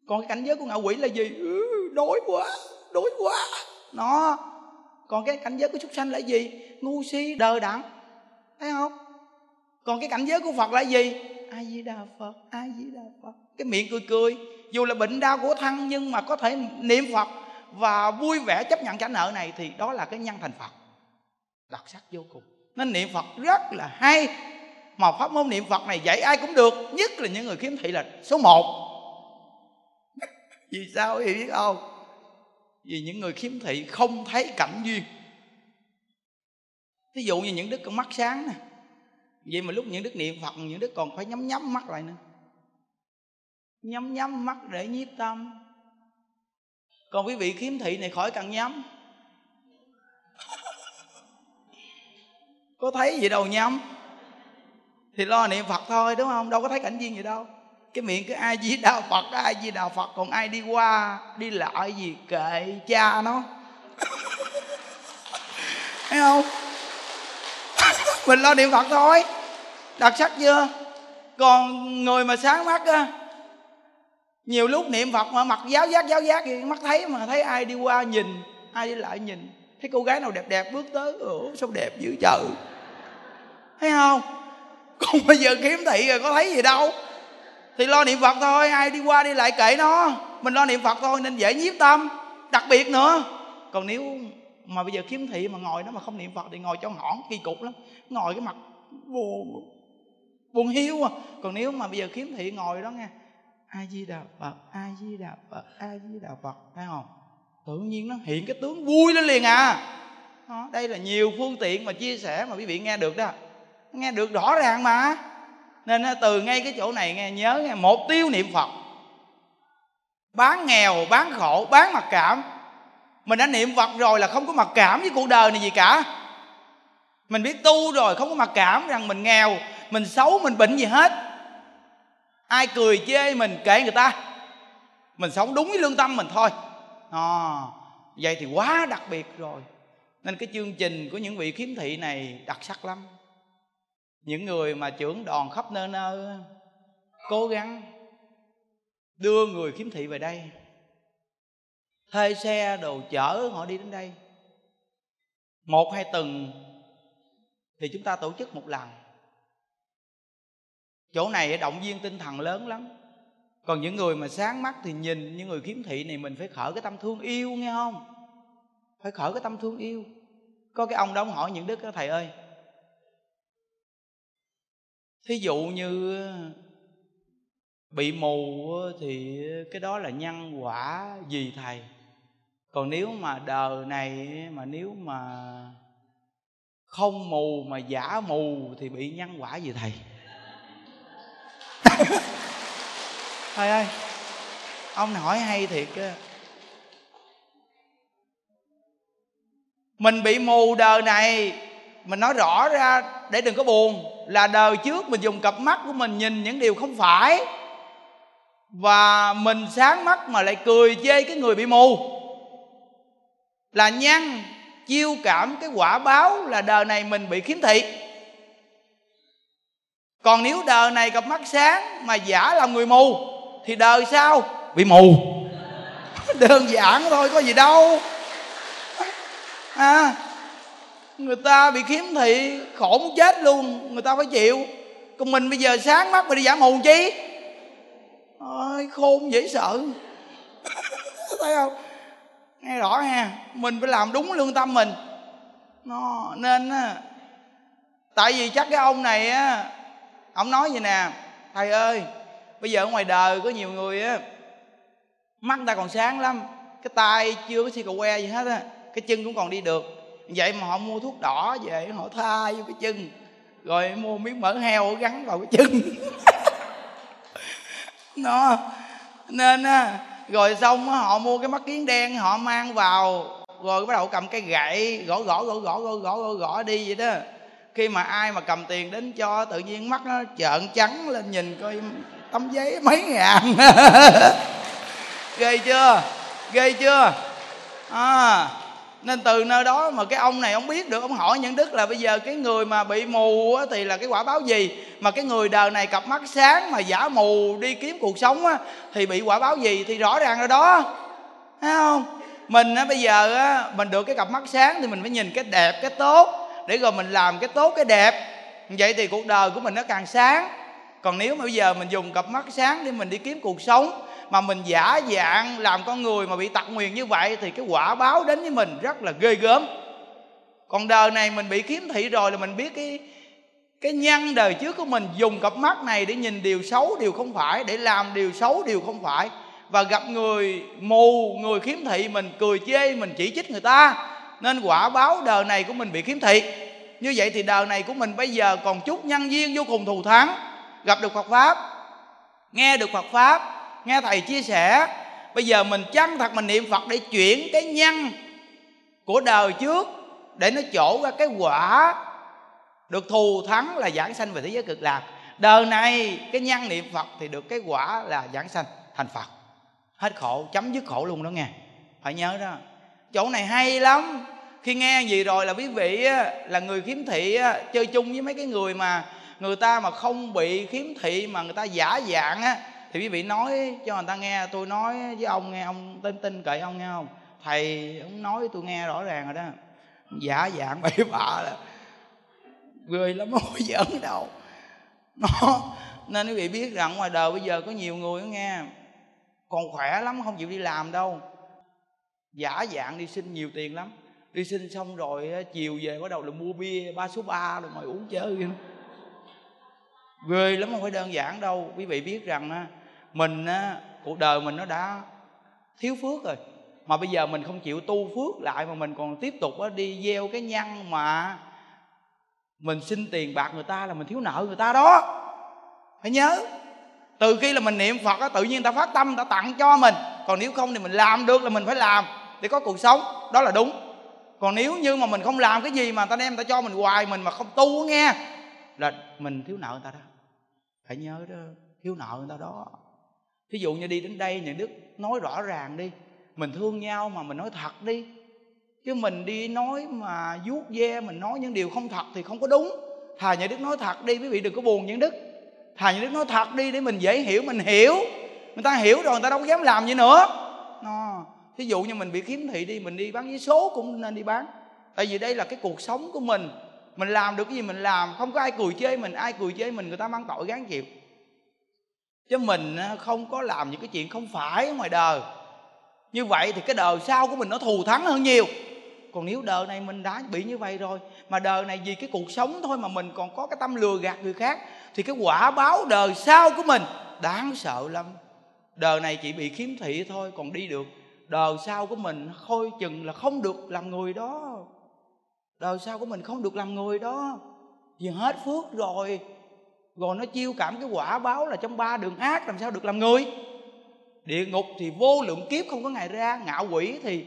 Còn cái cảnh giới của ngạ quỷ là gì? Đói quá. Nó. Còn cái cảnh giới của súc sanh là gì? Ngu si, đờ đẫn. Thấy không? Còn cái cảnh giới của Phật là gì? A Di Đà Phật, A Di Đà Phật. Cái miệng cười cười, dù là bệnh đau của thân nhưng mà có thể niệm Phật và vui vẻ chấp nhận trả nợ này, thì đó là cái nhân thành Phật, đặc sắc vô cùng. Nên niệm Phật rất là hay, mà pháp môn niệm Phật này dạy ai cũng được, nhất là những người khiếm thị là số 1. Vì sao thì biết không? Vì những người khiếm thị không thấy cảnh duyên. Thí dụ như những đức con mắt sáng nè, vậy mà lúc những đức niệm Phật, những đức còn phải nhắm nhắm mắt lại nữa, nhắm nhắm mắt để nhiếp tâm. Còn quý vị khiếm thị này khỏi cần nhắm. Có thấy gì đâu nhắm, thì lo niệm Phật thôi, đúng không? Đâu có thấy cảnh duyên gì đâu. Cái miệng cứ A Di Đà Phật, A Di Đà Phật. Còn ai đi qua đi lại gì kệ cha nó. Thấy không? Mình lo niệm Phật thôi, đặc sắc chưa? Còn người mà sáng mắt á, nhiều lúc niệm Phật mà mặt giáo giác vậy, mắt thấy mà thấy ai đi qua nhìn, ai đi lại nhìn, thấy cô gái nào đẹp đẹp bước tới, ủa sao đẹp dữ trời, thấy không? Còn bây giờ khiếm thị rồi có thấy gì đâu, thì lo niệm Phật thôi, ai đi qua đi lại kệ nó, mình lo niệm Phật thôi, nên dễ nhiếp tâm, đặc biệt nữa. Còn nếu mà bây giờ khiếm thị mà ngồi đó mà không niệm Phật thì ngồi cho ngỏn, kỳ cục lắm, ngồi cái mặt buồn buồn hiu à. Còn nếu mà bây giờ khiếm thị ngồi đó nghe A Di Đà Phật, A Di Đà Phật, A Di Đà Phật, thấy không? Tự nhiên nó hiện cái tướng vui lên liền à. Đó, đây là nhiều phương tiện mà chia sẻ mà quý vị nghe được đó, nghe được rõ ràng mà. Nên từ ngay cái chỗ này nghe, nhớ nghe, một tiêu niệm Phật, bán nghèo, bán khổ, bán mặc cảm. Mình đã niệm Phật rồi là không có mặc cảm với cuộc đời này gì cả. Mình biết tu rồi không có mặc cảm rằng mình nghèo, mình xấu, mình bệnh gì hết. Ai cười chê mình kệ người ta, mình sống đúng với lương tâm mình thôi. Vậy thì quá đặc biệt rồi. Nên cái chương trình của những vị khiếm thị này đặc sắc lắm. Những người mà trưởng đoàn khắp nơi nơi cố gắng đưa người khiếm thị về đây, thuê xe đồ chở họ đi đến đây. 1-2 tuần thì chúng ta tổ chức một lần. Chỗ này động viên tinh thần lớn lắm. Còn những người mà sáng mắt thì nhìn những người khiếm thị này, mình phải khởi cái tâm thương yêu, nghe không? Phải khởi cái tâm thương yêu. Có cái ông đó hỏi những đức đó, thầy ơi, thí dụ như bị mù thì cái đó là nhân quả gì thầy? Còn nếu mà đời này mà nếu mà không mù mà giả mù thì bị nhân quả gì thầy? Thầy ơi, ông hỏi hay thiệt. Mình bị mù đời này, mình nói rõ ra để đừng có buồn, là đời trước mình dùng cặp mắt của mình nhìn những điều không phải, và mình sáng mắt mà lại cười chê cái người bị mù, là nhân chiêu cảm cái quả báo là đời này mình bị khiếm thị. Còn nếu đời này cặp mắt sáng mà giả làm người mù thì đời sau bị mù. Đơn giản thôi, có gì đâu à. Người ta bị khiếm thị khổ muốn chết luôn, người ta phải chịu. Còn mình bây giờ sáng mắt mà đi giả mù chi? Ôi, khôn dễ sợ. Thấy không? Nghe rõ ha, mình phải làm đúng lương tâm mình. Nó nên á, tại vì chắc cái ông này á, ông nói vậy nè, thầy ơi, bây giờ ở ngoài đời có nhiều người á, mắt người ta còn sáng lắm, cái tay chưa có xi cà que gì hết á, cái chân cũng còn đi được. Vậy mà họ mua thuốc đỏ về họ tha vô cái chân, rồi mua miếng mỡ heo gắn vào cái chân. Nó nên á, rồi xong họ mua cái mắt kiến đen họ mang vào, rồi bắt đầu cầm cái gậy gõ gõ gõ gõ gõ gõ gõ đi vậy đó. Khi mà ai mà cầm tiền đến cho, tự nhiên mắt nó trợn trắng lên, nhìn coi tấm giấy mấy ngàn. Ghê chưa, ghê chưa à. Nên từ nơi đó mà cái ông này ông biết được, ông hỏi những đức là bây giờ cái người mà bị mù á, thì là cái quả báo gì? Mà cái người đời này cặp mắt sáng mà giả mù đi kiếm cuộc sống á, thì bị quả báo gì? Thì rõ ràng rồi đó, thấy không? Mình á, bây giờ á, mình được cái cặp mắt sáng thì mình phải nhìn cái đẹp cái tốt, để rồi mình làm cái tốt cái đẹp. vậy thì cuộc đời của mình nó càng sáng. Còn nếu mà bây giờ mình dùng cặp mắt sáng để mình đi kiếm cuộc sống, mà mình giả dạng làm con người mà bị tật nguyền như vậy, thì cái quả báo đến với mình rất là ghê gớm. Còn đời này mình bị khiếm thị rồi là mình biết cái nhân đời trước của mình dùng cặp mắt này để nhìn điều xấu, điều không phải, để làm điều xấu, điều không phải. Và gặp người mù, người khiếm thị, mình cười chê, mình chỉ trích người ta, nên quả báo đời này của mình bị khiếm thị. Như vậy thì đời này của mình bây giờ còn chút nhân duyên vô cùng thù thắng, gặp được Phật Pháp, nghe được Phật Pháp, nghe Thầy chia sẻ. Bây giờ mình chân thật mình niệm Phật để chuyển cái nhân của đời trước, để nó trổ ra cái quả được thù thắng là giảng sanh về thế giới cực lạc. Đời này cái nhân niệm Phật thì được cái quả là giảng sanh thành Phật, hết khổ, chấm dứt khổ luôn đó nghe. Phải nhớ đó, chỗ này hay lắm. Khi nghe gì rồi là quý vị là người khiếm thị chơi chung với mấy cái người mà người ta mà không bị khiếm thị mà người ta giả dạng á, thì quý vị nói cho người ta nghe. Tôi nói với ông nghe, ông tin cậy ông nghe không? Thầy ông nói tôi nghe rõ ràng rồi đó, giả dạng bậy bạ là người lắm, không giỡn đâu nó. Nên quý vị biết rằng ngoài đời bây giờ có nhiều người nghe còn khỏe lắm, không chịu đi làm đâu, giả dạng đi xin nhiều tiền lắm, đi xin xong rồi chiều về bắt đầu là mua bia 3 số 3 rồi ngồi uống chơi vậy. Ghê lắm, không phải đơn giản đâu. Quý vị biết rằng mình, cuộc đời mình nó đã thiếu phước rồi, mà bây giờ mình không chịu tu phước lại, mà mình còn tiếp tục đi gieo cái nhân mà mình xin tiền bạc người ta là mình thiếu nợ người ta đó. Phải nhớ, từ khi là mình niệm Phật tự nhiên người ta phát tâm, người ta tặng cho mình. Còn nếu không thì mình làm được là mình phải làm để có cuộc sống, đó là đúng. Còn nếu như mà mình không làm cái gì mà người ta đem người ta cho mình hoài, mình mà không tu nghe, là mình thiếu nợ người ta đó. Phải nhớ đó, thiếu nợ người ta đó. Thí dụ như đi đến đây nhà Đức nói rõ ràng đi, mình thương nhau mà mình nói thật đi, chứ mình đi nói mà vuốt ve, mình nói những điều không thật thì không có đúng. Thà nhà Đức nói thật đi, quý vị đừng có buồn những Đức. Thà nhà Đức nói thật đi để mình dễ hiểu, mình hiểu. Người ta hiểu rồi người ta đâu dám làm gì nữa. Thí dụ như mình bị khiếm thị đi, mình đi bán vé số cũng nên đi bán. Tại vì đây là cái cuộc sống của mình, mình làm được cái gì mình làm, không có ai cười chê mình. Ai cười chê mình người ta mang tội gán chịu, chứ mình không có làm những cái chuyện không phải ngoài đời. Như vậy thì cái đời sau của mình nó thù thắng hơn nhiều. Còn nếu đời này mình đã bị như vậy rồi, mà đời này vì cái cuộc sống thôi mà mình còn có cái tâm lừa gạt người khác, thì cái quả báo đời sau của mình đáng sợ lắm. Đời này chỉ bị khiếm thị thôi còn đi được, đời sau của mình coi chừng là không được làm người đó. Đời sau của mình không được làm người đó, vì hết phước rồi, rồi nó chiêu cảm cái quả báo là trong 3 đường ác, làm sao được làm người. Địa ngục thì vô lượng kiếp không có ngày ra, ngạo quỷ thì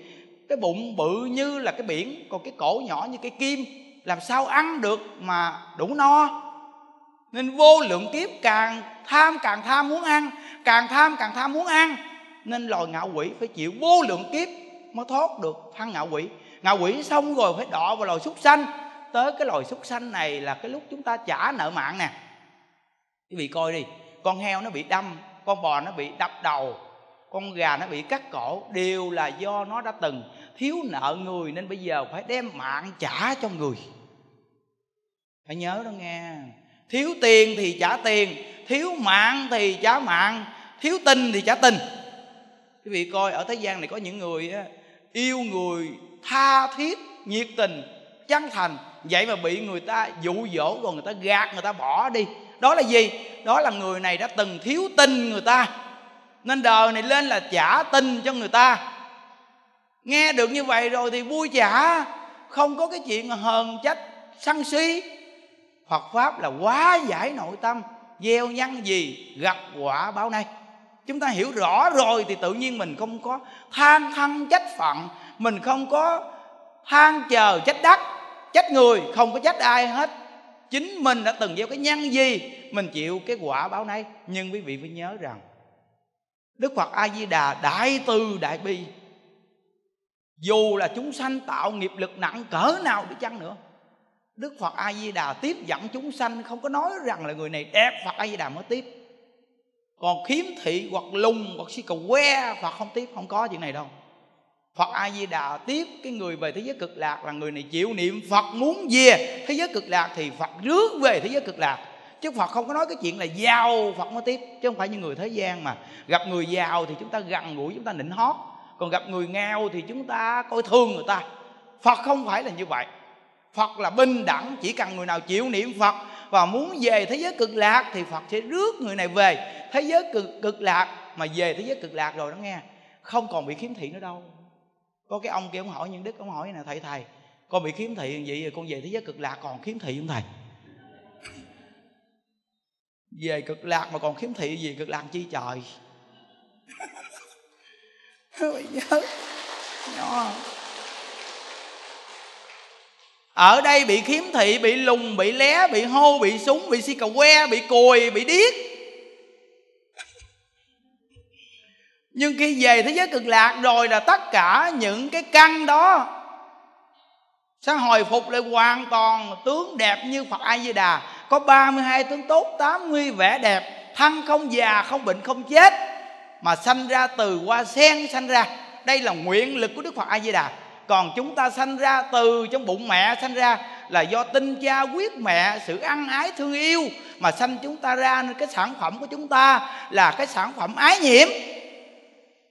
cái bụng bự như là cái biển, còn cái cổ nhỏ như cái kim, làm sao ăn được mà đủ no. Nên vô lượng kiếp càng tham muốn ăn, càng tham muốn ăn, nên loài ngạo quỷ phải chịu vô lượng kiếp mới thoát được thân ngạo quỷ. Ngạo quỷ xong rồi phải đọa vào loài súc sanh. Tới cái loài súc sanh này là cái lúc chúng ta trả nợ mạng nè. Quý vị coi đi, con heo nó bị đâm, con bò nó bị đập đầu, con gà nó bị cắt cổ, đều là do nó đã từng thiếu nợ người, nên bây giờ phải đem mạng trả cho người. Phải nhớ đó nghe. Thiếu tiền thì trả tiền, thiếu mạng thì trả mạng, thiếu tình thì trả tình. Quý vị coi, ở thế gian này có những người yêu người tha thiết, nhiệt tình, chân thành, vậy mà bị người ta dụ dỗ rồi người ta gạt, người ta bỏ đi. Đó là gì? Đó là người này đã từng thiếu tình người ta, nên đời này lên là trả tình cho người ta. Nghe được như vậy rồi thì vui trả, không có cái chuyện hờn trách sân si. Phật Pháp là hóa giải nội tâm, gieo nhân gì gặp quả báo này. Chúng ta hiểu rõ rồi thì tự nhiên mình không có than thân trách phận, mình không có than chờ trách đất, trách người, không có trách ai hết. Chính mình đã từng gieo cái nhân gì, mình chịu cái quả báo này. Nhưng quý vị phải nhớ rằng Đức Phật A Di Đà đại từ đại bi, dù là chúng sanh tạo nghiệp lực nặng cỡ nào đi chăng nữa, Đức Phật A Di Đà tiếp dẫn chúng sanh, không có nói rằng là người này đẹp Phật A Di Đà mới tiếp, còn khiếm thị hoặc lùng hoặc si cầu que Phật không tiếp. Không có chuyện này đâu. Phật A Di Đà tiếp cái người về thế giới cực lạc là người này chịu niệm Phật muốn về thế giới cực lạc thì Phật rước về thế giới cực lạc. Chứ Phật không có nói cái chuyện là giàu Phật mới tiếp, chứ không phải như người thế gian mà. Gặp người giàu thì chúng ta gần gũi, chúng ta nịnh hót, còn gặp người nghèo thì chúng ta coi thương người ta. Phật không phải là như vậy. Phật là bình đẳng, chỉ cần người nào chịu niệm Phật và muốn về thế giới cực lạc thì Phật sẽ rước người này về thế giới cực lạc. Mà về thế giới cực lạc rồi đó nghe, không còn bị khiếm thị nữa đâu. Có cái ông kia ông hỏi Nhân Đức, ông hỏi nè: thầy, con bị khiếm thị vậy rồi con về thế giới cực lạc còn khiếm thị không thầy? Về cực lạc mà còn khiếm thị gì, cực lạc chi trời. Ở đây bị khiếm thị, bị lùng, bị lé, bị hô, bị súng, bị si cà que, bị cùi, bị điếc. Nhưng khi về thế giới cực lạc rồi là tất cả những cái căn đó sẽ hồi phục lại hoàn toàn, tướng đẹp như Phật A Di Đà. Có 32 tướng tốt, 80 vẻ đẹp, thân không già, không bệnh, không chết, mà sanh ra từ hoa sen sanh ra. Đây là nguyện lực của Đức Phật A Di Đà. Còn chúng ta sanh ra từ trong bụng mẹ sanh ra là do tinh cha quyết mẹ, sự ân ái thương yêu mà sanh chúng ta ra, nên cái sản phẩm của chúng ta là cái sản phẩm ái nhiễm.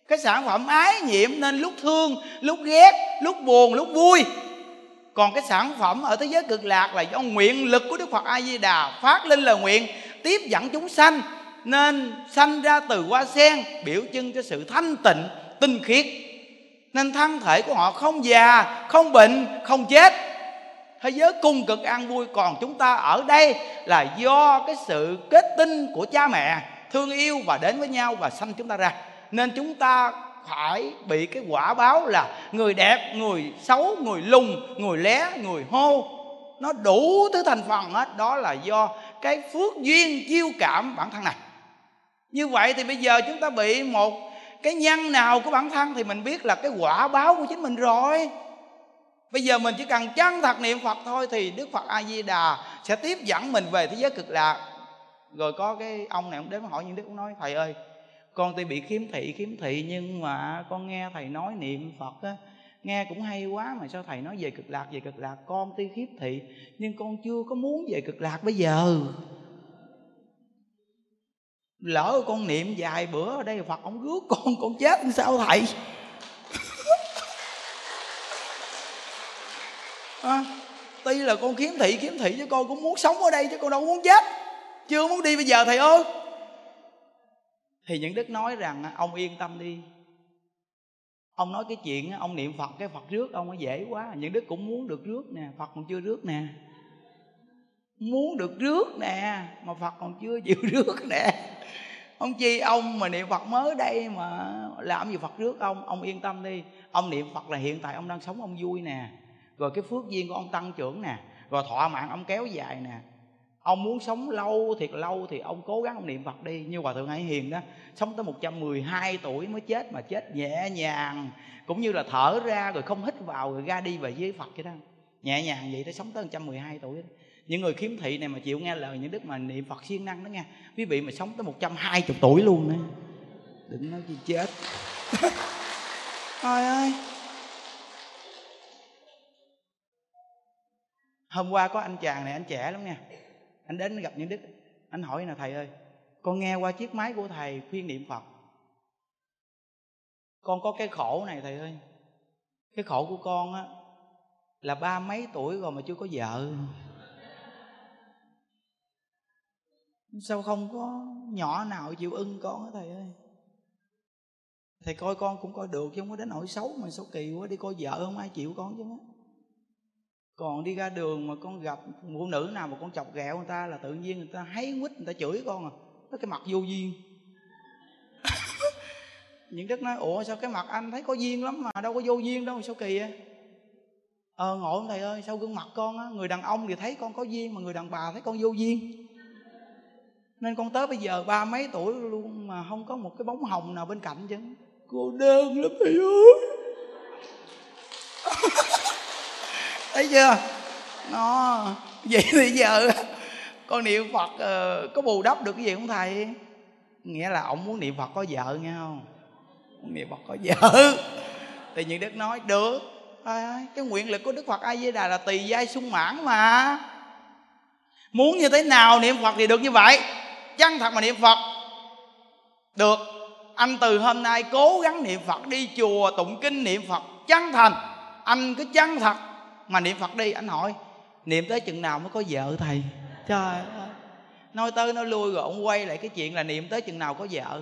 Cái sản phẩm ái nhiễm nên lúc thương, lúc ghét, lúc buồn, lúc vui. Còn cái sản phẩm ở thế giới cực lạc là do nguyện lực của Đức Phật A Di Đà phát lên lời nguyện tiếp dẫn chúng sanh, nên sanh ra từ hoa sen biểu trưng cho sự thanh tịnh, tinh khiết. Nên thân thể của họ không già, không bệnh, không chết. Thế giới cung cực an vui. Còn chúng ta ở đây là do cái sự kết tinh của cha mẹ, thương yêu và đến với nhau và sanh chúng ta ra. Nên chúng ta phải bị cái quả báo là người đẹp, người xấu, người lùng, người lé, người hô. Nó đủ thứ thành phần hết. Đó là do cái phước duyên chiêu cảm bản thân này. Như vậy thì bây giờ chúng ta bị một cái nhân nào của bản thân thì mình biết là cái quả báo của chính mình rồi. Bây giờ mình chỉ cần chân thật niệm Phật thôi thì Đức Phật A Di Đà sẽ tiếp dẫn mình về thế giới cực lạc. Rồi có cái ông này ông đến hỏi Nhân Đức, cũng nói: thầy ơi, con tuy bị khiếm thị nhưng mà con nghe thầy nói niệm Phật á, nghe cũng hay quá, mà sao thầy nói về cực lạc, con tuy khiếm thị nhưng con chưa có muốn về cực lạc bây giờ. Lỡ con niệm vài bữa ở đây Phật ông rước con chết làm sao thầy? Tuy là con khiếm thị chứ con cũng muốn sống ở đây chứ con đâu muốn chết, chưa muốn đi bây giờ thầy ơi. Thì Nhuận Đức nói rằng: ông yên tâm đi. Ông nói cái chuyện ông niệm Phật cái Phật rước ông nó dễ quá. Nhuận Đức cũng muốn được rước nè, Phật còn chưa rước nè. Muốn được rước nè mà Phật còn chưa chịu rước nè. Ông chi ông mà niệm Phật mới đây mà làm gì Phật rước ông. Ông yên tâm đi. Ông niệm Phật là hiện tại ông đang sống ông vui nè. Rồi cái phước duyên của ông tăng trưởng nè. Rồi thọ mạng ông kéo dài nè. Ông muốn sống lâu thiệt lâu thì ông cố gắng ông niệm Phật đi. Như Hòa Thượng Hải Hiền đó, sống tới 112 tuổi mới chết, mà chết nhẹ nhàng, cũng như là thở ra rồi không hít vào rồi ra đi về với Phật vậy đó. Nhẹ nhàng vậy đó, sống tới 112 tuổi đó. Những người khiếm thị này mà chịu nghe lời những Đức mà niệm Phật siêng năng đó nghe, quý vị mà sống tới 120 tuổi luôn đó, đừng nói gì chết. Trời ơi. Hôm qua có anh chàng này, anh trẻ lắm nha, anh đến gặp Nhân Đức, anh hỏi là: thầy ơi, con nghe qua chiếc máy của thầy khuyên niệm Phật, con có cái khổ này thầy ơi. Cái khổ của con á là 30 mấy tuổi rồi mà chưa có vợ. Sao không có nhỏ nào chịu ưng con á thầy ơi. Thầy coi con cũng coi được chứ không có đến nỗi xấu, mà xấu kỳ quá, đi coi vợ không ai chịu con chứ á. Còn đi ra đường mà con gặp phụ nữ nào mà con chọc ghẹo người ta là tự nhiên người ta háy quýt, người ta chửi con à. Cái mặt vô duyên. Những Đức nói: ủa sao cái mặt anh thấy có duyên lắm mà đâu có vô duyên đâu, sao kỳ vậy? Ngộ không thầy ơi, sao gương mặt con á, người đàn ông thì thấy con có duyên mà người đàn bà thấy con vô duyên. Nên con tới bây giờ 30 mấy tuổi luôn mà không có một cái bóng hồng nào bên cạnh chứ. Cô đơn lắm thầy ơi. Thấy chưa? Nó vậy thì giờ con niệm Phật có bù đắp được cái gì không thầy? Nghĩa là ông muốn niệm Phật có vợ nghe không? Niệm Phật có vợ. Thì Nhuận Đức nói được, cái nguyện lực của Đức Phật A Di Đà là tỳ giai sung mãn mà, muốn như thế nào niệm Phật thì được như vậy. Chân thật mà niệm Phật được. Anh từ hôm nay cố gắng niệm Phật, đi chùa tụng kinh niệm Phật chân thành. Anh cứ chân thật mà niệm Phật đi. Anh hỏi niệm tới chừng nào mới có vợ thầy? Trời ơi, nói tới nói lui rồi ông quay lại cái chuyện là niệm tới chừng nào có vợ.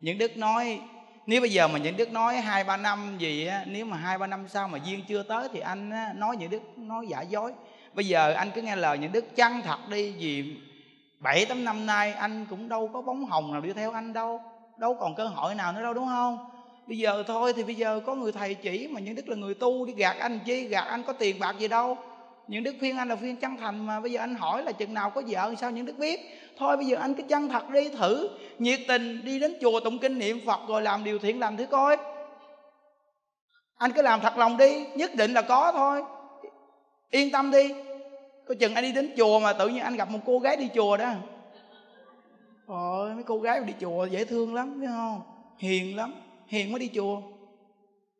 Nhuận Đức nói nếu bây giờ mà Nhuận Đức nói 2-3 năm gì á, nếu mà 2-3 năm sau mà duyên chưa tới thì anh nói Nhuận Đức nói giả dối. Bây giờ anh cứ nghe lời Nhuận Đức chân thật đi, vì 7-8 năm nay anh cũng đâu có bóng hồng nào đi theo anh đâu, đâu còn cơ hội nào nữa đâu, đúng không? Bây giờ thôi thì bây giờ có người thầy chỉ mà, Nhuận Đức là người tu đi, gạt anh chi, gạt anh có tiền bạc gì đâu. Nhuận Đức khuyên anh là khuyên chân thành mà. Bây giờ anh hỏi là chừng nào có vợ sao Nhuận Đức biết? Thôi bây giờ anh cứ chân thật đi, thử nhiệt tình đi đến chùa tụng kinh niệm Phật rồi làm điều thiện lành thử coi. Anh cứ làm thật lòng đi, nhất định là có thôi, yên tâm đi. Có chừng anh đi đến chùa mà tự nhiên anh gặp một cô gái đi chùa đó. Ôi, mấy cô gái đi chùa dễ thương lắm, biết không? Hiền lắm, hiền mới đi chùa.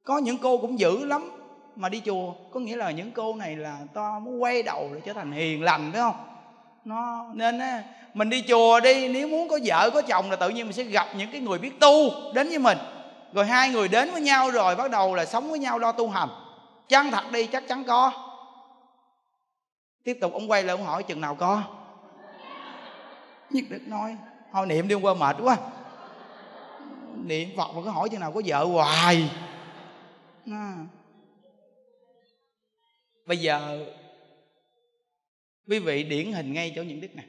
Có những cô cũng dữ lắm mà đi chùa, có nghĩa là những cô này là to muốn quay đầu để trở thành hiền lành, phải không? Nó nên á, mình đi chùa đi, nếu muốn có vợ có chồng là tự nhiên mình sẽ gặp những cái người biết tu đến với mình, rồi hai người đến với nhau rồi bắt đầu là sống với nhau lo tu hành. Chân thật đi, chắc chắn có. Tiếp tục ông quay lại ông hỏi chừng nào có. Nhất Đức nói thôi niệm đi, ông qua mệt quá, niệm Phật mà cứ hỏi chừng nào có vợ hoài à. Bây giờ quý vị điển hình ngay chỗ Nhuận Đức nè.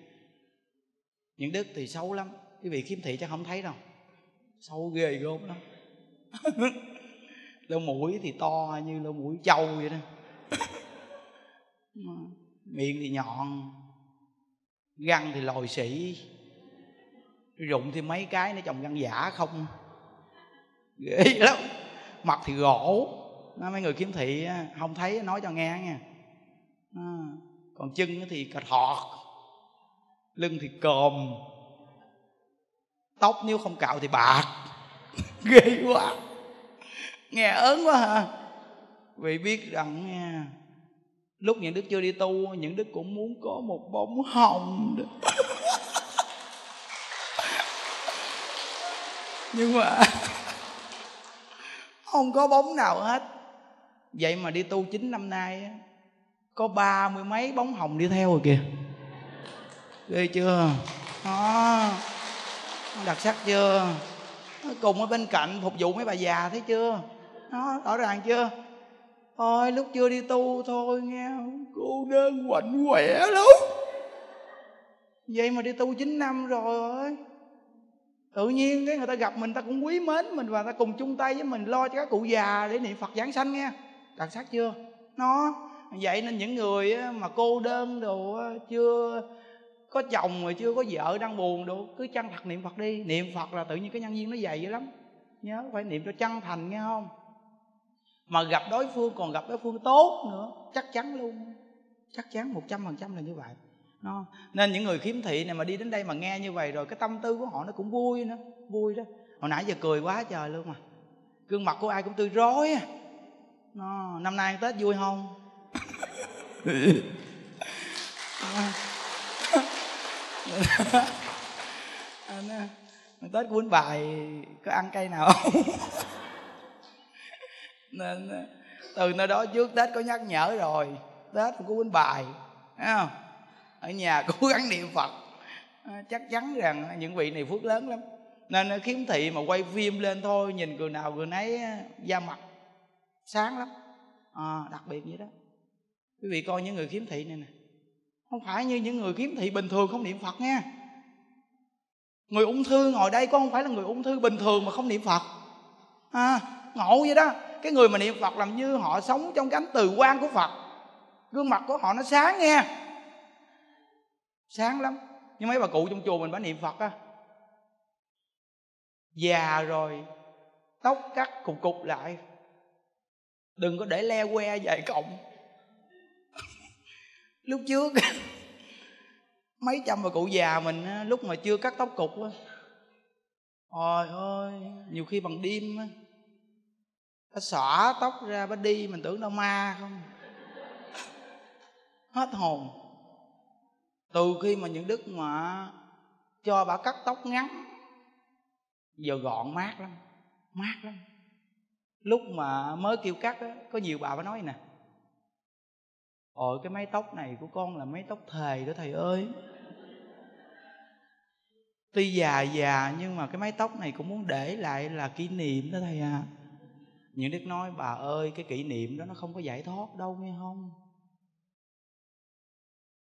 Nhuận Đức thì xấu lắm, quý vị khiếm thị chắc không thấy đâu, xấu ghê gớm lắm. Lỗ mũi thì to như lỗ mũi trâu vậy đó. Miệng thì nhọn, răng thì lồi xỉ, rụng thì mấy cái nó trồng răng giả không, ghê lắm. Mặt thì gỗ. Mấy người khiếm thị không thấy nói cho nghe nha. Còn chân thì cà thọt, lưng thì còm, tóc nếu không cạo thì bạc. Ghê quá, nghe ớn quá hả? Vì biết rằng nha, lúc Nhuận Đức chưa đi tu, Nhuận Đức cũng muốn có một bóng hồng đó. Nhưng mà không có bóng nào hết. Vậy mà đi tu 9 năm nay có 30 mấy bóng hồng đi theo rồi kìa. Ghê chưa? Đó, đặc sắc chưa? Cùng ở bên cạnh phục vụ mấy bà già, thấy chưa? Đó, rõ ràng chưa? Thôi lúc chưa đi tu thôi nghe cô đơn quạnh quẻ lắm. Vậy mà đi tu 9 năm rồi, tự nhiên cái người ta gặp mình ta cũng quý mến mình, và ta cùng chung tay với mình lo cho các cụ già để niệm Phật giảng sanh nghe. Đặc sắc chưa? Nó vậy nên những người mà cô đơn đồ, chưa có chồng rồi chưa có vợ, đang buồn đồ, cứ chân thật niệm Phật đi. Niệm Phật là tự nhiên cái nhân duyên nó dày vậy lắm. Nhớ phải niệm cho chân thành nghe không? Mà gặp đối phương còn gặp đối phương tốt nữa, chắc chắn luôn, chắc chắn 100% là như vậy. Nó. Nên những người khiếm thị này mà đi đến đây mà nghe như vậy rồi, cái tâm tư của họ nó cũng vui nữa, vui đó. Hồi nãy giờ cười quá trời luôn mà, gương mặt của ai cũng tươi rói à. Nó. Năm nay Tết vui không? Tết của Bến Bài có ăn cây nào không? Nên từ nơi đó trước Tết có nhắc nhở rồi, Tết của Bến Bài, thấy không? Ở nhà cố gắng niệm Phật, chắc chắn rằng những vị này phước lớn lắm. Nên khiếm thị mà quay phim lên thôi, nhìn người nào người nấy da mặt sáng lắm à, đặc biệt vậy đó. Quý vị coi những người khiếm thị này nè, không phải như những người khiếm thị bình thường không niệm Phật nha. Người ung thư ngồi đây có không phải là người ung thư bình thường mà không niệm Phật à, ngộ vậy đó. Cái người mà niệm Phật làm như họ sống trong cánh từ quan của Phật, gương mặt của họ nó sáng nghe, sáng lắm. Nhưng mấy bà cụ trong chùa mình bả niệm Phật á, già rồi tóc cắt cục cục lại, đừng có để le que dài cọng. Lúc trước mấy trăm bà cụ già mình lúc mà chưa cắt tóc cục á, trời ơi, nhiều khi bằng đêm á, Bà xõa tóc ra, bà đi, mình tưởng đâu ma không. Hết hồn. Từ khi mà những đức mà cho bà cắt tóc ngắn, giờ gọn mát lắm, mát lắm. Lúc mà mới kêu cắt đó, có nhiều bà nói nè: ôi cái mái tóc này của con là mái tóc thề đó thầy ơi. Tuy già già nhưng mà cái mái tóc này cũng muốn để lại là kỷ niệm đó thầy à. Những đức nói bà ơi, cái kỷ niệm đó nó không có giải thoát đâu nghe không.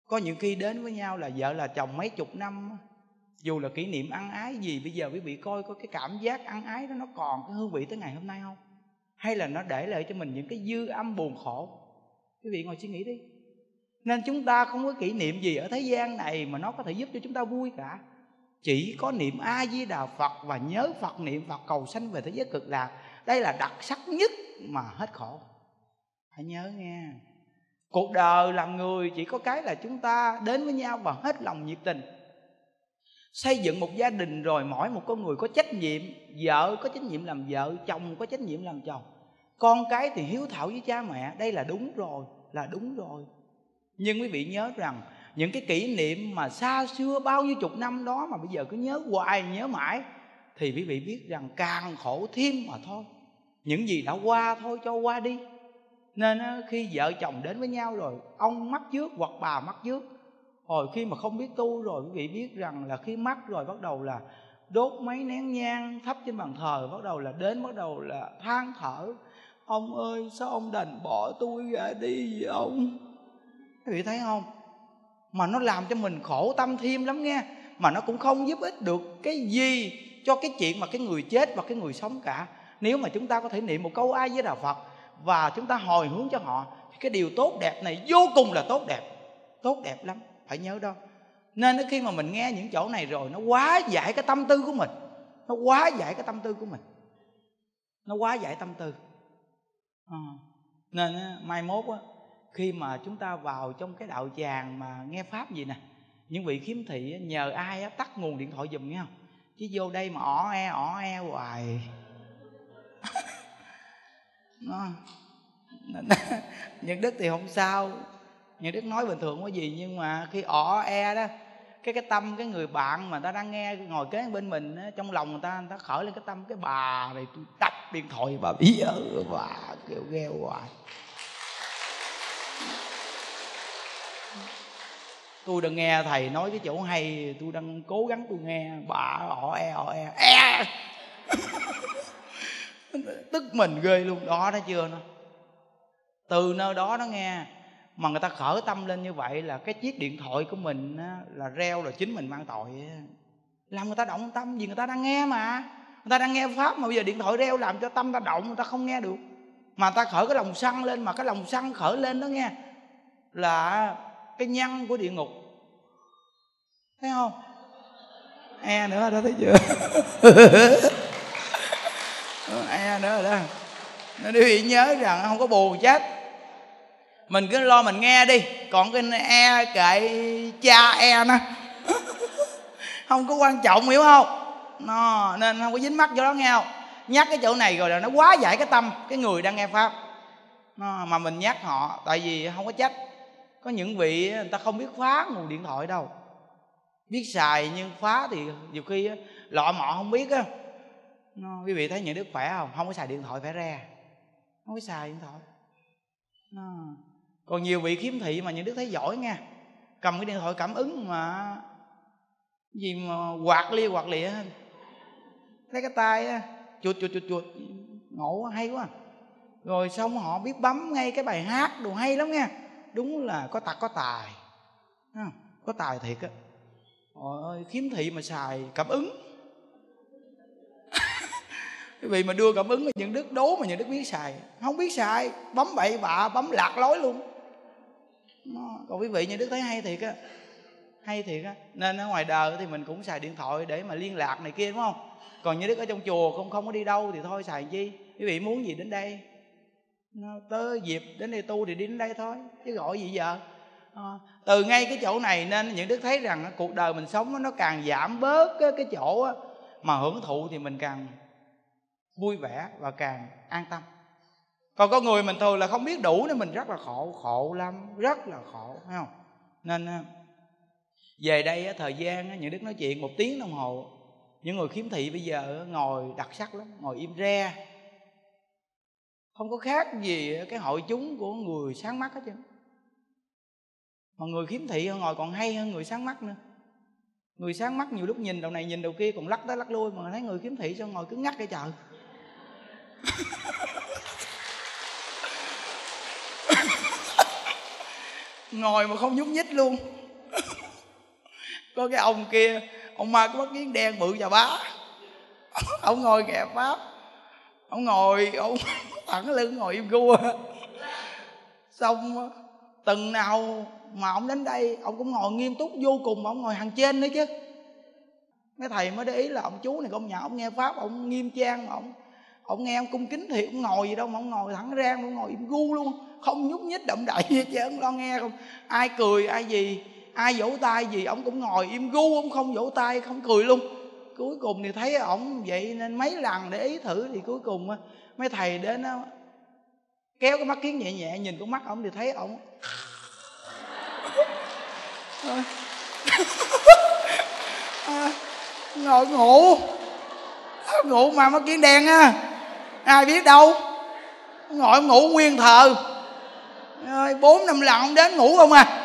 Có những khi đến với nhau là vợ là chồng mấy chục năm, dù là kỷ niệm ăn ái gì, bây giờ quý vị coi có cái cảm giác ăn ái đó nó còn cái hương vị tới ngày hôm nay không? Hay là nó để lại cho mình những cái dư âm buồn khổ? Quý vị ngồi suy nghĩ đi. Nên chúng ta không có kỷ niệm gì ở thế gian này mà nó có thể giúp cho chúng ta vui cả. Chỉ có niệm A Di Đà Phật và nhớ Phật, niệm Phật cầu sanh về thế giới cực lạc. Đây là đặc sắc nhất mà hết khổ. Hãy nhớ nghe. Cuộc đời làm người chỉ có cái là chúng ta đến với nhau và hết lòng nhiệt tình. Xây dựng một gia đình rồi mỗi một con người có trách nhiệm. Vợ có trách nhiệm làm vợ, chồng có trách nhiệm làm chồng, con cái thì hiếu thảo với cha mẹ. Đây là đúng rồi, là đúng rồi. Nhưng quý vị nhớ rằng những cái kỷ niệm mà xa xưa bao nhiêu chục năm đó mà bây giờ cứ nhớ hoài, nhớ mãi, thì quý vị biết rằng càng khổ thêm mà thôi. Những gì đã qua thôi cho qua đi. Nên khi vợ chồng đến với nhau rồi, ông mắc trước hoặc bà mắc trước. Hồi khi mà không biết tu rồi, quý vị biết rằng là khi mắc rồi bắt đầu là đốt mấy nén nhang thắp trên bàn thờ, bắt đầu là đến, bắt đầu là than thở: ông ơi sao ông đành bỏ tôi ra đi vậy ông. Quý vị thấy không? Mà nó làm cho mình khổ tâm thêm lắm nghe. Mà nó cũng không giúp ích được cái gì cho cái chuyện mà cái người chết và cái người sống cả. Nếu mà chúng ta có thể niệm một câu A Di Đà Phật và chúng ta hồi hướng cho họ, thì cái điều tốt đẹp này vô cùng là tốt đẹp. Tốt đẹp lắm, phải nhớ đó. Nên khi mà mình nghe những chỗ này rồi, nó quá giải cái tâm tư của mình. Nó quá giải cái tâm tư của mình. Nó quá giải tâm tư. Nên mai mốt á, khi mà chúng ta vào trong cái đạo tràng mà nghe pháp gì nè, những vị khiếm thị nhờ ai tắt nguồn điện thoại giùm nghe không, chứ vô đây mà ỏ e hoài. Nhật Đức thì không sao, Nhật Đức nói bình thường có gì, nhưng mà khi ỏ e đó, cái tâm cái người bạn mà ta đang nghe ngồi kế bên mình đó, trong lòng người ta khởi lên cái tâm: cái bà này tôi tắt điện thoại bà bí ớ, bà kêu ghê hoài. Tôi đang nghe thầy nói cái chỗ hay, tôi đang cố gắng tôi nghe, bà ỏ e. Tức mình ghê luôn đó, nó chưa nó. Từ nơi đó nó nghe mà người ta khởi tâm lên như vậy là cái chiếc điện thoại của mình là reo là chính mình mang tội. Làm người ta động tâm vì người ta đang nghe mà. Người ta đang nghe pháp mà bây giờ điện thoại reo làm cho tâm ta động, người ta không nghe được. Mà ta khởi cái lòng sân lên, mà cái lòng sân khởi lên đó nghe là cái nhân của địa ngục. Thấy không? E nữa đó, thấy chưa? E nữa đó. Nên quý vị nhớ rằng không có buồn chết. Mình cứ lo mình nghe đi. Còn cái e kệ cha e nó không có quan trọng, hiểu không? Nó, nên không có dính mắc vô đó nghe không? Nhắc cái chỗ này rồi là nó quá giải cái tâm cái người đang nghe pháp. Nó, mà mình nhắc họ, tại vì không có trách. Có những vị người ta không biết phá nguồn điện thoại đâu. Biết xài nhưng phá thì nhiều khi lọ mọ không biết á. Quý vị thấy những đứa khỏe không? Không có xài điện thoại phải ra. Không có xài điện thoại. Còn nhiều vị khiếm thị mà những đứa thấy giỏi nha, cầm cái điện thoại cảm ứng mà gì mà quạt lia quạt lịa hết. Lấy cái tay á, chuột. Ngộ hay quá. Rồi xong họ biết bấm ngay cái bài hát đồ hay lắm nha. Đúng là có tật có tài. Có tài thiệt á. Trời ơi, khiếm thị mà xài cảm ứng. Quý vị mà đưa cảm ứng cho những đức đố mà những đức biết xài. Không biết xài, bấm bậy bạ, bấm lạc lối luôn. Còn quý vị những đức thấy hay thiệt á. Hay thiệt á. Nên ở ngoài đời thì mình cũng xài điện thoại để mà liên lạc này kia, đúng không? Còn những đức ở trong chùa không có đi đâu thì thôi xài chi. Quý vị muốn gì đến đây, tới dịp đến đây tu thì đi đến đây thôi, chứ gọi gì giờ. Từ ngay cái chỗ này nên những đức thấy rằng cuộc đời mình sống nó càng giảm bớt cái chỗ mà hưởng thụ thì mình càng vui vẻ và càng an tâm. Còn có người mình thường là không biết đủ nên mình rất là khổ, khổ lắm, rất là khổ, phải không? Nên về đây thời gian những Đức nói chuyện 1 tiếng đồng hồ. Những người khiếm thị bây giờ ngồi đặc sắc lắm, ngồi im re, không có khác gì cái hội chúng của người sáng mắt hết chứ. Mà người khiếm thị họ ngồi còn hay hơn người sáng mắt nữa. Người sáng mắt nhiều lúc nhìn đầu này nhìn đầu kia còn lắc tới lắc lui, mà thấy người khiếm thị sao ngồi cứng ngắc vậy trời. Ngồi mà không nhúc nhích luôn. Có cái ông kia, ông ma có mắt kiến đen bự chà bá, ông ngồi kẹp pháp, ông ngồi, ông thẳng lưng ngồi im gu. Xong từng nào mà ông đến đây ông cũng ngồi nghiêm túc vô cùng, mà ông ngồi hàng trên nữa chứ. Mấy thầy mới để ý là ông chú này, ông nhà ông nghe pháp ông nghiêm trang, mà ông nghe ông cung kính thiệt, ông ngồi gì đâu mà ông ngồi thẳng ra, ông ngồi im gu luôn, không nhúc nhích động đậy gì hết trơn, lo nghe không, ai cười ai gì, ai vỗ tay gì ông cũng ngồi im gu, ông không vỗ tay không cười luôn. Cuối cùng thì thấy ổng vậy nên mấy lần để ý thử thì cuối cùng mấy thầy đến kéo cái mắt kiến nhẹ nhẹ nhìn con mắt ổng thì thấy ổng ngồi ngủ mà mắt kiến đen á, ai biết đâu, ngồi ngủ nguyên thờ 4-5 lần ông đến ngủ không à.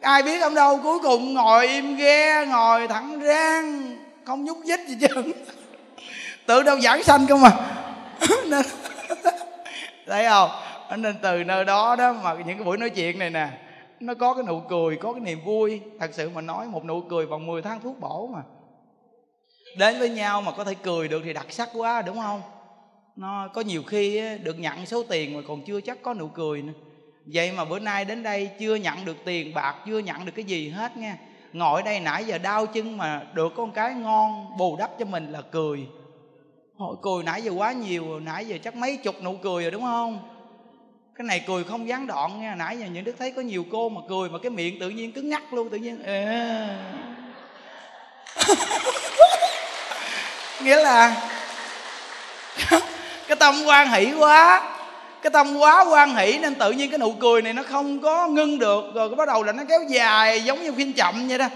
Ai biết ông đâu, cuối cùng ngồi im ghe, ngồi thẳng rang, không nhúc nhích gì chứ. Tự đâu giảng sanh không mà. Thấy không? Nên từ nơi đó đó mà những cái buổi nói chuyện này nè, nó có cái nụ cười, có cái niềm vui. Thật sự mà nói, một nụ cười bằng 10 tháng thuốc bổ mà. Đến với nhau mà có thể cười được thì đặc sắc quá, đúng không? Nó có nhiều khi được nhận số tiền mà còn chưa chắc có nụ cười nữa. Vậy mà bữa nay đến đây chưa nhận được tiền bạc, chưa nhận được cái gì hết nha. Ngồi đây nãy giờ đau chân mà được có một cái ngon bù đắp cho mình là cười. Hồi cười nãy giờ quá nhiều, nãy giờ chắc mấy chục nụ cười rồi đúng không? Cái này cười không gián đoạn nha. Nãy giờ những Đức thấy có nhiều cô mà cười mà cái miệng tự nhiên cứng ngắc luôn, tự nhiên nghĩa là cái tâm hoan hỷ quá, cái tâm quá hoan hỷ nên tự nhiên cái nụ cười này nó không có ngưng được, rồi bắt đầu là nó kéo dài giống như phim chậm vậy đó.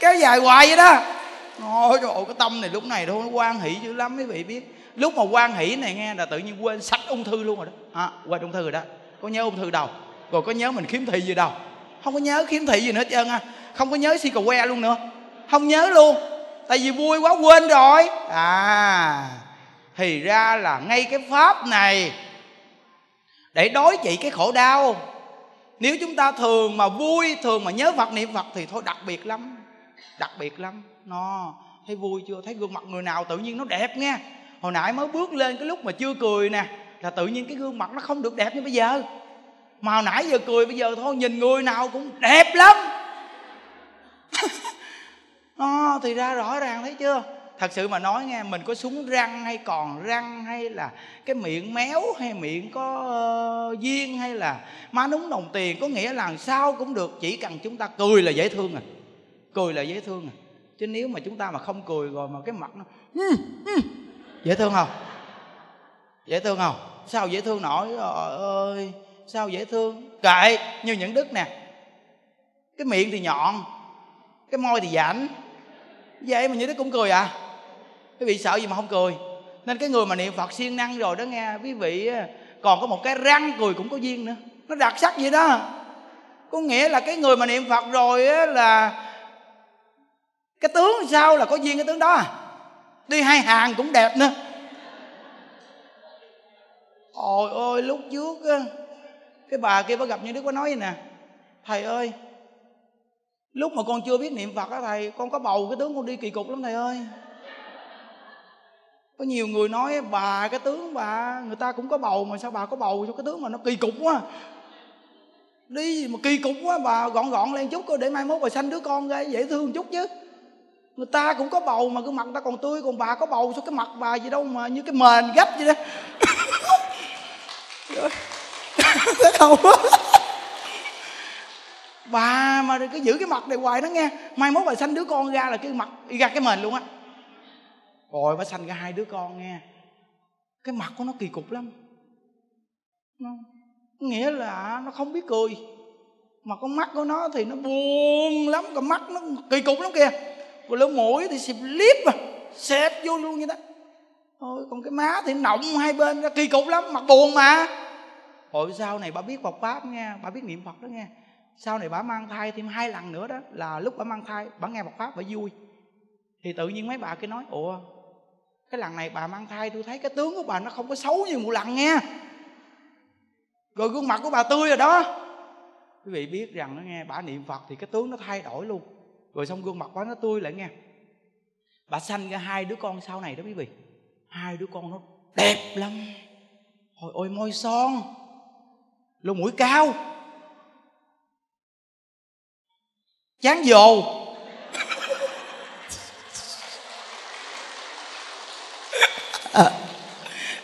Kéo dài hoài vậy đó. Ôi trời ơi, cái tâm này lúc này đâu nó hoan hỷ dữ lắm quý vị biết. Lúc mà hoan hỷ này nghe là tự nhiên quên sạch ung thư luôn rồi đó. Quên ung thư rồi đó. Có nhớ ung thư đâu, rồi có nhớ mình khiếm thị gì đâu, không có nhớ khiếm thị gì nữa hết trơn ha. Không có nhớ si cầu que luôn nữa, không nhớ luôn. Tại vì vui quá quên rồi. Thì ra là ngay cái pháp này để đối trị cái khổ đau. Nếu chúng ta thường mà vui, thường mà nhớ Phật niệm Phật thì thôi đặc biệt lắm, đặc biệt lắm. Nó thấy vui chưa, thấy gương mặt người nào tự nhiên nó đẹp nghe. Hồi nãy mới bước lên cái lúc mà chưa cười nè là tự nhiên cái gương mặt nó không được đẹp như bây giờ. Mà hồi nãy giờ cười, bây giờ thôi nhìn người nào cũng đẹp lắm. Thì ra rõ ràng, thấy chưa. Thật sự mà nói nghe, mình có súng răng hay còn răng, hay là cái miệng méo, hay miệng có duyên, hay là má núng đồng tiền, có nghĩa là sao cũng được, chỉ cần chúng ta cười là dễ thương à. Cười là dễ thương à. Chứ nếu mà chúng ta mà không cười rồi mà cái mặt nó dễ thương không? Dễ thương không? Sao dễ thương nổi, trời ơi, sao dễ thương. Kệ, như những Đức nè, cái miệng thì nhọn, cái môi thì giãn, vậy mà như thế cũng cười à? Quý vị sợ gì mà không cười. Nên cái người mà niệm Phật siêng năng rồi đó nghe quý vị, còn có một cái răng cười cũng có duyên nữa, nó đặc sắc vậy đó. Có nghĩa là cái người mà niệm Phật rồi á, là cái tướng sao là có duyên cái tướng đó à. Đi hai hàng cũng đẹp nữa. Ôi ôi, lúc trước cái bà kia bà gặp Như Đức có nói vậy nè: thầy ơi, lúc mà con chưa biết niệm Phật á thầy, con có bầu cái tướng con đi kỳ cục lắm thầy ơi. Có nhiều người nói bà, cái tướng bà, người ta cũng có bầu mà sao bà có bầu, sao cái tướng mà nó kỳ cục quá, đi mà kỳ cục quá, bà gọn lên chút để mai mốt bà sanh đứa con ra dễ thương chút chứ. Người ta cũng có bầu mà gương mặt người ta còn tươi, còn bà có bầu sao cái mặt bà gì đâu mà như cái mền gấp vậy đó. Bà mà cứ giữ cái mặt này hoài nó nghe, mai mốt bà sanh đứa con ra là cái mặt y ra cái mền luôn á. Rồi bà sanh ra hai đứa con nghe, cái mặt của nó kỳ cục lắm. Nghĩa là nó không biết cười, mà con mắt của nó thì nó buồn lắm, cái mắt nó kỳ cục lắm kìa. Còn lỗ mũi thì xịt lip mà xẹt vô luôn vậy đó. Thôi còn cái má thì nọng hai bên nó kỳ cục lắm, mặt buồn mà. Hồi sau này bà biết Phật pháp nghe, bà biết niệm Phật đó nghe. Sau này bà mang thai thêm hai lần nữa đó, là lúc bà mang thai bà nghe Phật pháp bà vui. Thì tự nhiên mấy bà kia nói: ủa, cái lần này bà mang thai tôi thấy cái tướng của bà nó không có xấu như một lần nghe, rồi gương mặt của bà tươi rồi đó. Quý vị biết rằng nó nghe, bà niệm Phật thì cái tướng nó thay đổi luôn, rồi xong gương mặt bà nó tươi lại nghe. Bà sanh ra hai đứa con sau này đó quý vị, hai đứa con nó đẹp lắm. Hồi ôi môi son, lỗ mũi cao, chán dồ.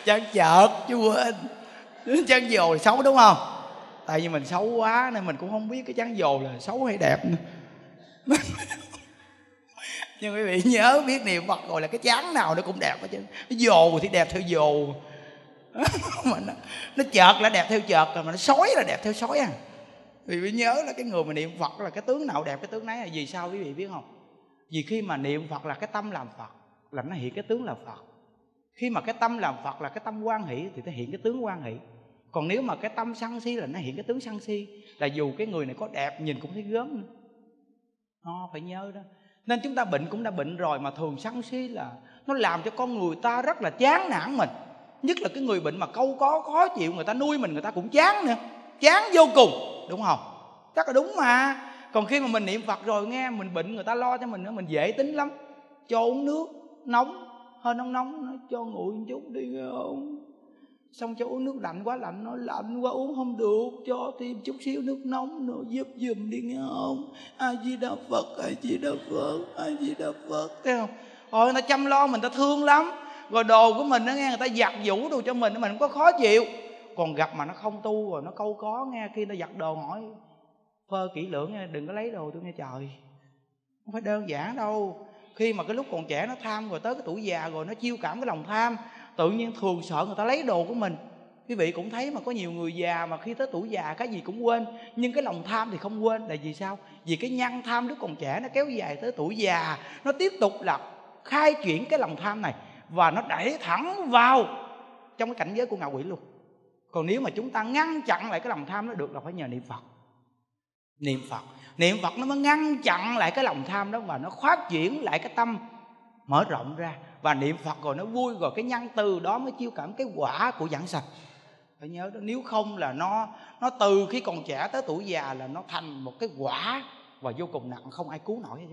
Chán chợt chứ quên, chán dồ là xấu đúng không? Tại vì mình xấu quá nên mình cũng không biết cái chán dồ là xấu hay đẹp nữa. Nhưng quý vị nhớ, biết niệm Phật rồi là cái chán nào nó cũng đẹp hết chứ. Nó dồ thì đẹp theo dồ. Nó chợt là đẹp theo chợt, mà nó sói là đẹp theo sói à. Quý vị nhớ là cái người mà niệm Phật là cái tướng nào đẹp cái tướng nấy. Là vì sao quý vị biết không? Vì khi mà niệm Phật là cái tâm làm Phật, là nó hiện cái tướng là Phật. Khi mà cái tâm làm Phật là cái tâm hoan hỷ thì nó hiện cái tướng hoan hỷ. Còn nếu mà cái tâm sân si là nó hiện cái tướng sân si. Là dù cái người này có đẹp nhìn cũng thấy gớm nữa. Phải nhớ đó. Nên chúng ta bệnh cũng đã bệnh rồi, mà thường sân si là nó làm cho con người ta rất là chán nản mình. Nhất là cái người bệnh mà câu có khó chịu, người ta nuôi mình người ta cũng chán nữa, chán vô cùng, đúng không? Chắc là đúng mà. Còn khi mà mình niệm Phật rồi nghe, mình bệnh người ta lo cho mình nữa, mình dễ tính lắm. Cho uống nước nóng, hơi nóng nó cho nguội một chút đi không? Xong cho uống nước lạnh, quá lạnh, nó lạnh quá uống không được, cho thêm chút xíu nước nóng nữa, giúp giùm đi nghe không? A Di Đà Phật, A Di Đà Phật, A Di Đà Phật, thấy không? Rồi người ta chăm lo mình, ta thương lắm. Rồi đồ của mình nó nghe, người ta giặt vũ đồ cho mình cũng có khó chịu. Còn gặp mà nó không tu rồi nó câu có nghe, khi nó giặt đồ hỏi phơ kỹ lưỡng nghe, đừng có lấy đồ tôi nghe. Trời, không phải đơn giản đâu. Khi mà cái lúc còn trẻ nó tham, rồi tới cái tuổi già rồi nó chiêu cảm cái lòng tham, tự nhiên thường sợ người ta lấy đồ của mình. Quý vị cũng thấy mà, có nhiều người già mà khi tới tuổi già cái gì cũng quên, nhưng cái lòng tham thì không quên. Là vì sao? Vì cái nhân tham lúc còn trẻ nó kéo dài tới tuổi già, nó tiếp tục là khai chuyển cái lòng tham này, và nó đẩy thẳng vào trong cái cảnh giới của ngạ quỷ luôn. Còn nếu mà chúng ta ngăn chặn lại cái lòng tham nó được là phải nhờ niệm Phật. Niệm Phật nó mới ngăn chặn lại cái lòng tham đó, và nó phát triển lại cái tâm mở rộng ra. Và niệm Phật rồi nó vui, rồi cái nhân từ đó mới chiêu cảm cái quả của giảng sanh. Phải nhớ đó, nếu không là nó từ khi còn trẻ tới tuổi già là nó thành một cái quả và vô cùng nặng, không ai cứu nổi hết.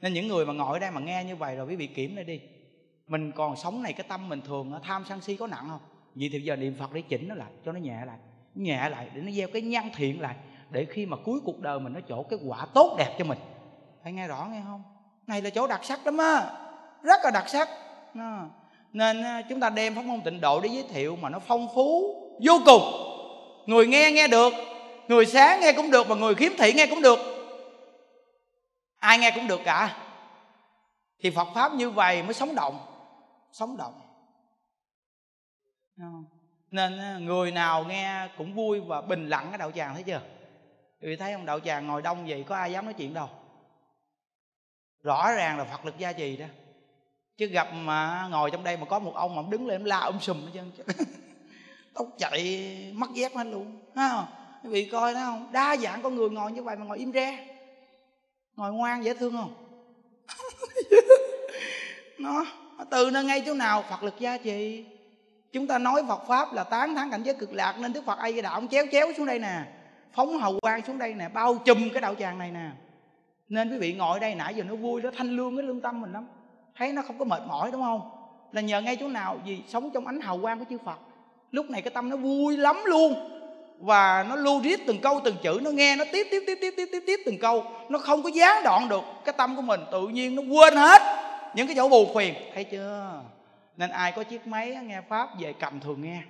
Nên những người mà ngồi ở đây mà nghe như vậy rồi quý vị kiểm lại đi, mình còn sống này cái tâm mình thường tham sân si có nặng không? Vậy thì giờ niệm Phật để chỉnh nó lại, cho nó nhẹ lại để nó gieo cái nhân thiện lại, để khi mà cuối cuộc đời mình nó chỗ cái quả tốt đẹp cho mình. Phải nghe rõ nghe không? Này là chỗ đặc sắc lắm á, rất là đặc sắc. Nên chúng ta đem pháp môn Tịnh Độ để giới thiệu mà nó phong phú vô cùng. Người nghe được, người sáng nghe cũng được, và người khiếm thị nghe cũng được, ai nghe cũng được cả. Thì Phật pháp như vậy mới sống động. Nên người nào nghe cũng vui và bình lặng cái đạo tràng, thấy chưa? Vì thấy không, đạo tràng ngồi đông vậy có ai dám nói chuyện đâu. Rõ ràng là Phật lực gia trì đó. Chứ gặp mà ngồi trong đây mà có một ông mà ông đứng lên la sùm hết trơn. Tóc chạy mất dép hết luôn. Vì coi thấy không, đa dạng con người ngồi như vậy mà ngồi im re, ngồi ngoan dễ thương không? Nó từ nơi ngay chỗ nào Phật lực gia trì. Chúng ta nói Phật pháp là tán thán cảnh giới cực lạc, nên Đức Phật A Di Đà ông chéo xuống đây nè, phóng hào quang xuống đây nè, bao trùm cái đạo tràng này nè. Nên quý vị ngồi đây nãy giờ nó vui, nó thanh lương cái lương tâm mình lắm, thấy nó không có mệt mỏi, đúng không? Là nhờ ngay chỗ nào? Vì sống trong ánh hào quang của chư Phật, lúc này cái tâm nó vui lắm luôn, và nó lưu riết từng câu từng chữ, nó nghe nó tiếp từng câu, nó không có gián đoạn được. Cái tâm của mình tự nhiên nó quên hết những cái chỗ bù phiền, thấy chưa? Nên ai có chiếc máy nghe pháp về cầm thường nghe.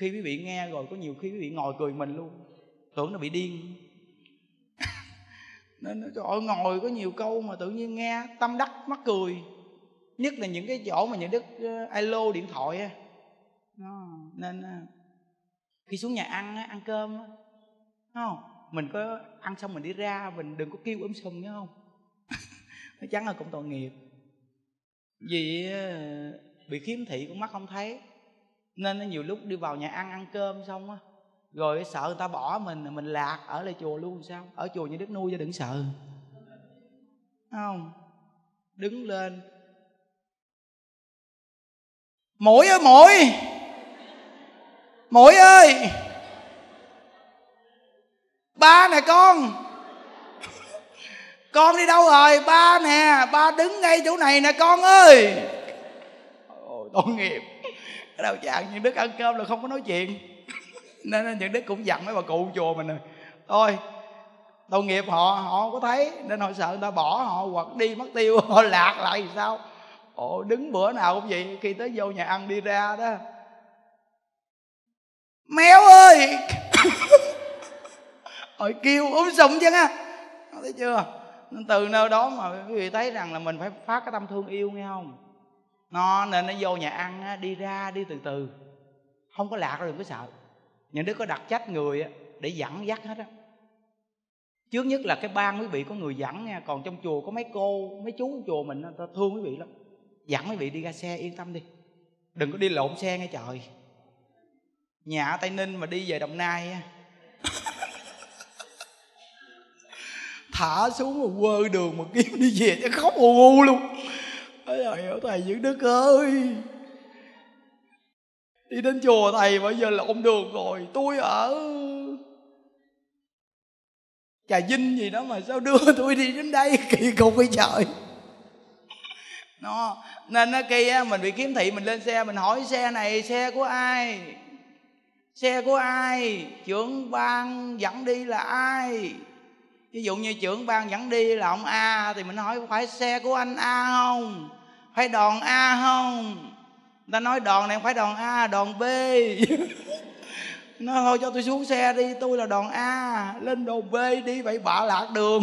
Khi quý vị nghe rồi có nhiều khi quý vị ngồi cười mình luôn, tưởng nó bị điên. Nên nó trời, ngồi có nhiều câu mà tự nhiên nghe tâm đắc mắc cười. Nhất là những cái chỗ mà những đức alo điện thoại á. Nên khi xuống nhà ăn, ăn cơm không, mình có ăn xong mình đi ra, mình đừng có kêu sùm nhớ không. Nó chắn là cũng tội nghiệp. Vì bị khiếm thị con mắt không thấy, nên nhiều lúc đi vào nhà ăn, ăn cơm xong á, rồi sợ người ta bỏ mình lạc ở lại chùa luôn sao? Ở chùa như Đức nuôi cho đừng sợ. Không, đứng lên. Mũi ơi mũi, mũi ơi, ba nè con. Con đi đâu rồi? Ba nè, ba đứng ngay chỗ này nè con ơi. Ôi tội nghiệp. Ở đầu trạng những Đức ăn cơm là không có nói chuyện. Nên những Đức cũng dặn mấy bà cụ chùa mình rồi, thôi tội nghiệp họ, họ không có thấy, nên họ sợ người ta bỏ họ hoặc đi mất tiêu, họ lạc lại thì sao. Ồ đứng bữa nào cũng vậy, khi tới vô nhà ăn đi ra đó, méo ơi. Họ kêu sùm chứ á, thấy chưa. Nên từ nơi đó mà quý vị thấy rằng là mình phải phát cái tâm thương yêu nghe không. Nó nên nó vô nhà ăn đi ra đi từ từ, không có lạc đâu, đừng có sợ. Những đứa có đặc trách người để dẫn dắt hết á. Trước nhất là cái ban quý vị có người dẫn nha. Còn trong chùa có mấy cô, mấy chú chùa mình ta thương quý vị lắm. Dẫn quý vị đi ra xe yên tâm đi, đừng có đi lộn xe nghe trời. Nhà ở Tây Ninh mà đi về Đồng Nai thả xuống mà quơ đường mà kiếm đi về chứ khóc ù u luôn. Ôi trời, thầy Dưỡng Đức ơi, đi đến chùa thầy bây giờ là ông đường rồi, tôi ở Trà Vinh gì đó mà sao đưa tôi đi đến đây kỳ cục cái trời. Nó nên nó kia mình bị kiếm thị, mình lên xe mình hỏi xe này xe của ai, xe của ai, trưởng ban dẫn đi là ai. Ví dụ như trưởng ban dẫn đi là ông A thì mình hỏi phải xe của anh A không, phải đoàn A không. Ta nói đoàn này không phải đoàn A, đoàn B. Nó thôi cho tôi xuống xe đi, tôi là đoàn A, lên đoàn B đi, vậy bạ lạc đường.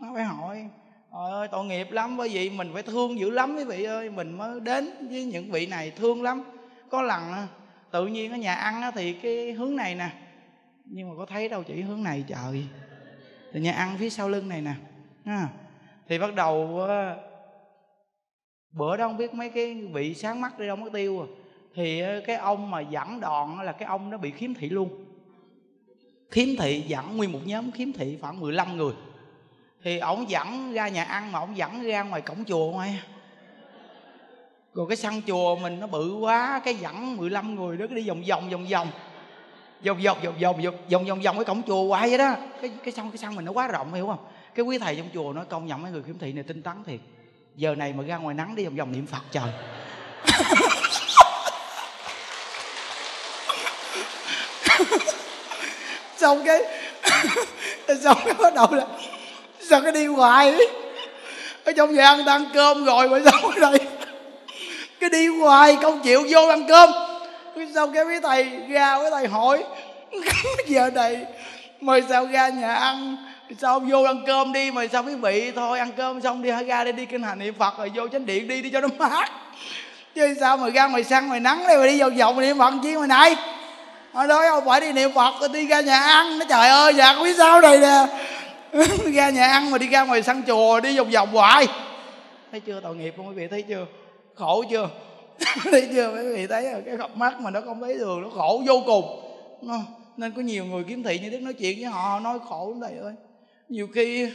Nó phải hỏi. Trời ơi tội nghiệp lắm, bởi vì mình phải thương dữ lắm quý vị ơi, mình mới đến với những vị này thương lắm. Có lần tự nhiên ở nhà ăn thì cái hướng này nè, nhưng mà có thấy đâu chỉ hướng này trời. Thì nhà ăn phía sau lưng này nè, thì bắt đầu bữa đó không biết mấy cái vị sáng mắt đi đâu mất tiêu rồi. Thì cái ông mà dẫn đòn là cái ông nó bị khiếm thị luôn. Khiếm thị dẫn nguyên một nhóm khiếm thị khoảng 15 người. Thì ổng dẫn ra nhà ăn mà ổng dẫn ra ngoài cổng chùa ngoài. Rồi cái sân chùa mình nó bự quá, cái dẫn 15 người đó cứ đi vòng vòng cái cổng chùa hoài vậy đó. Cái sân mình nó quá rộng hiểu không? Cái quý thầy trong chùa nó công nhận mấy người khiếm thị này tinh tấn thiệt. Giờ này mà ra ngoài nắng đi vòng vòng niệm Phật trời. Xong cái xong cái bắt đầu là sao cái đi hoài ấy. Ở trong nhà ăn ta ăn cơm rồi mà sao đây cái đi hoài không chịu vô ăn cơm. Xong cái quý thầy ra, quý thầy hỏi giờ này mời sao ra nhà ăn, sao vô ăn cơm đi, mà sao quý vị thôi ăn cơm xong đi ra đây đi kinh hành niệm Phật rồi vô chánh điện đi, đi cho nó mát. Chứ sao mà ra ngoài sân ngoài nắng đây mà đi vòng vòng niệm Phật chi ngoài này. Nó nói không phải đi niệm Phật rồi đi ra nhà ăn. Nó trời ơi dạ không biết sao đây nè. Ra nhà ăn mà đi ra ngoài sân chùa đi vòng vòng hoài. Thấy chưa tội nghiệp không quý vị, thấy chưa khổ chưa. Thấy chưa quý vị, thấy cái cặp mắt mà nó không thấy đường, nó khổ vô cùng. Nên có nhiều người kiếm thị như thế nói chuyện với họ nói khổ lắm thầy ơi. Nhiều khi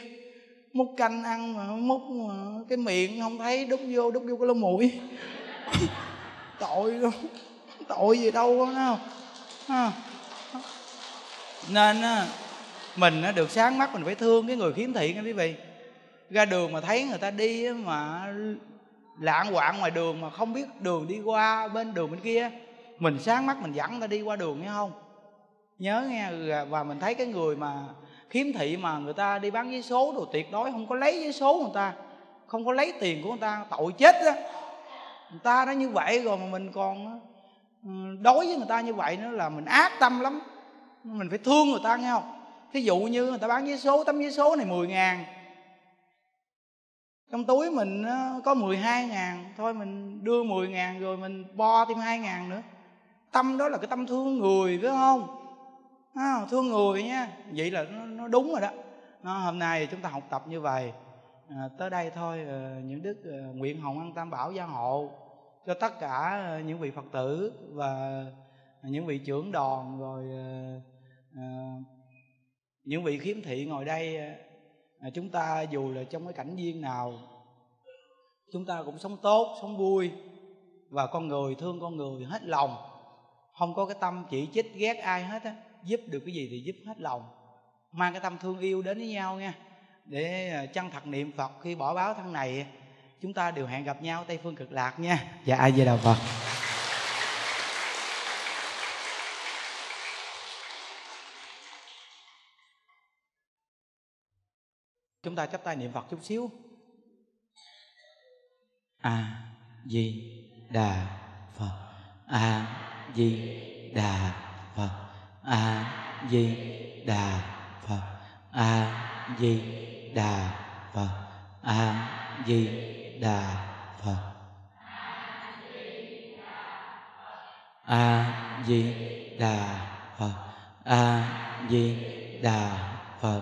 múc canh ăn mà múc mà cái miệng không thấy đút vô cái lỗ mũi. Tội luôn, tội gì đâu đó. Nên mình được sáng mắt mình phải thương cái người khiếm thị nghe quý vị. Ra đường mà thấy người ta đi mà lạng quạng ngoài đường mà không biết đường đi qua bên đường bên kia, mình sáng mắt mình dẫn người ta đi qua đường nghe không. Nhớ nghe. Và mình thấy cái người mà khiếm thị mà người ta đi bán giấy số đồ tuyệt đối không có lấy giấy số người ta, không có lấy tiền của người ta, tội chết đó. Người ta nó như vậy rồi mà mình còn đối với người ta như vậy nữa là mình ác tâm lắm. Mình phải thương người ta nghe không. Thí dụ như người ta bán giấy số, tấm giấy số này 10.000, trong túi mình có 12.000, thôi mình đưa 10.000 rồi mình bo thêm 2.000 nữa. Tâm đó là cái tâm thương người, phải không? À, thương người nha. Vậy là nó đúng rồi đó. Hôm nay chúng ta học tập như vậy. Tới đây thôi, những đức nguyện hồng ân Tam Bảo gia hộ cho tất cả những vị Phật tử và những vị trưởng đoàn, rồi những vị khiếm thị ngồi đây. Chúng ta dù là trong cái cảnh duyên nào, chúng ta cũng sống tốt, sống vui, và con người thương con người hết lòng, không có cái tâm chỉ trích ghét ai hết á. Giúp được cái gì thì giúp hết lòng, mang cái tâm thương yêu đến với nhau nha. Để chân thật niệm Phật, khi bỏ báo thân này chúng ta đều hẹn gặp nhau Tây Phương Cực Lạc nha. Dạ, A Di Đà Phật. Chúng ta chắp tay niệm Phật chút xíu. A Di Đà Phật, A Di Đà Phật, A Di Đà Phật, A Di Đà Phật, A Di Đà Phật, A Di Đà Phật, A Di Đà Phật, A Di Đà Phật,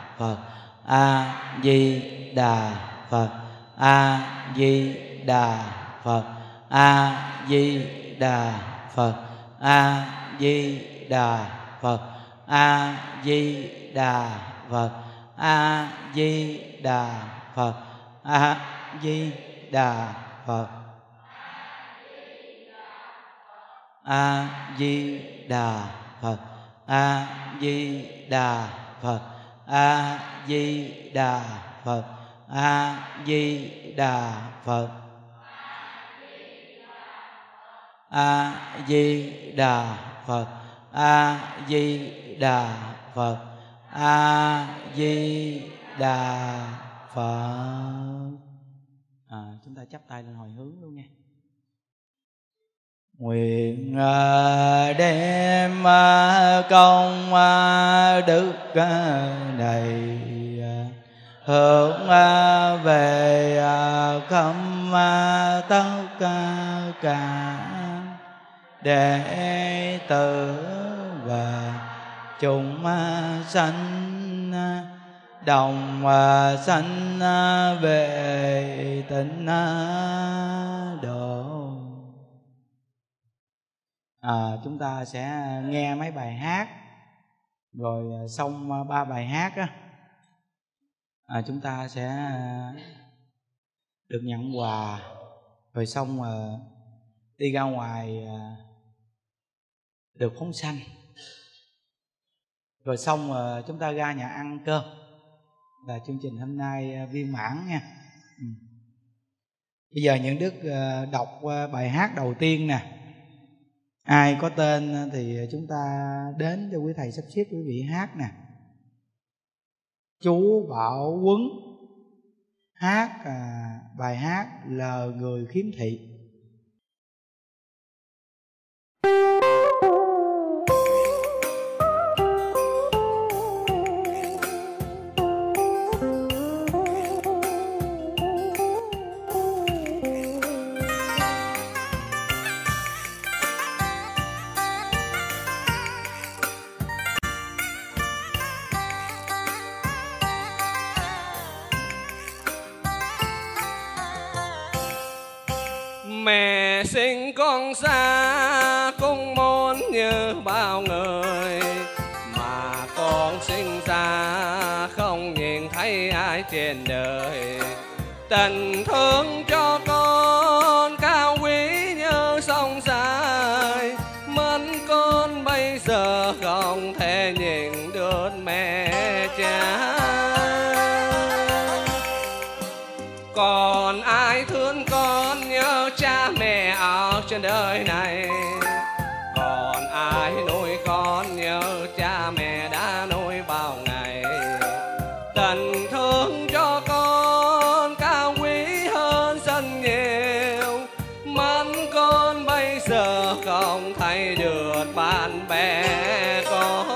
Phật, A Di Đà Phật, A Di Đà Phật, A Di Đà Phật, A Di Đà Phật, A Di Đà Phật, A Di Đà Phật, A Di Đà Phật, A Di Đà Phật, A Di Đà Phật, A Di Đà Phật, A Di Đà Phật, A Di Đà Phật, A Di Đà Phật, A Di Đà Phật. Chúng ta chắp tay lên hồi hướng luôn nha. Nguyện đem công đức này hướng về khắp tất cả đệ tử và chúng sanh đồng sanh về tịnh độ. Chúng ta sẽ nghe mấy bài hát, rồi xong 3 bài hát á, chúng ta sẽ được nhận quà, rồi xong đi ra ngoài được phóng sanh, rồi xong chúng ta ra nhà ăn cơm. Là chương trình hôm nay viên mãn nha. Bây giờ những đức đọc bài hát đầu tiên nè. Ai có tên thì chúng ta đến cho quý thầy sắp xếp quý vị hát nè. Chú Bảo Huấn hát bài hát Lờ Người Khiếm Thị. Mẹ sinh con ra cũng muốn như bao người, mà con sinh ra không nhìn thấy ai trên đời. Tình thương cho con cao quý như sông dài, mến con bây giờ không thể sẽ nhìn đến mẹ cha. Còn ai thương con nhớ cha mẹ ở trên đời này, còn ai nuôi con nhớ cha mẹ đã nuôi bao ngày. Tình thương cho con cao quý hơn rất nhiều, mong con bây giờ không thấy được bạn bè con.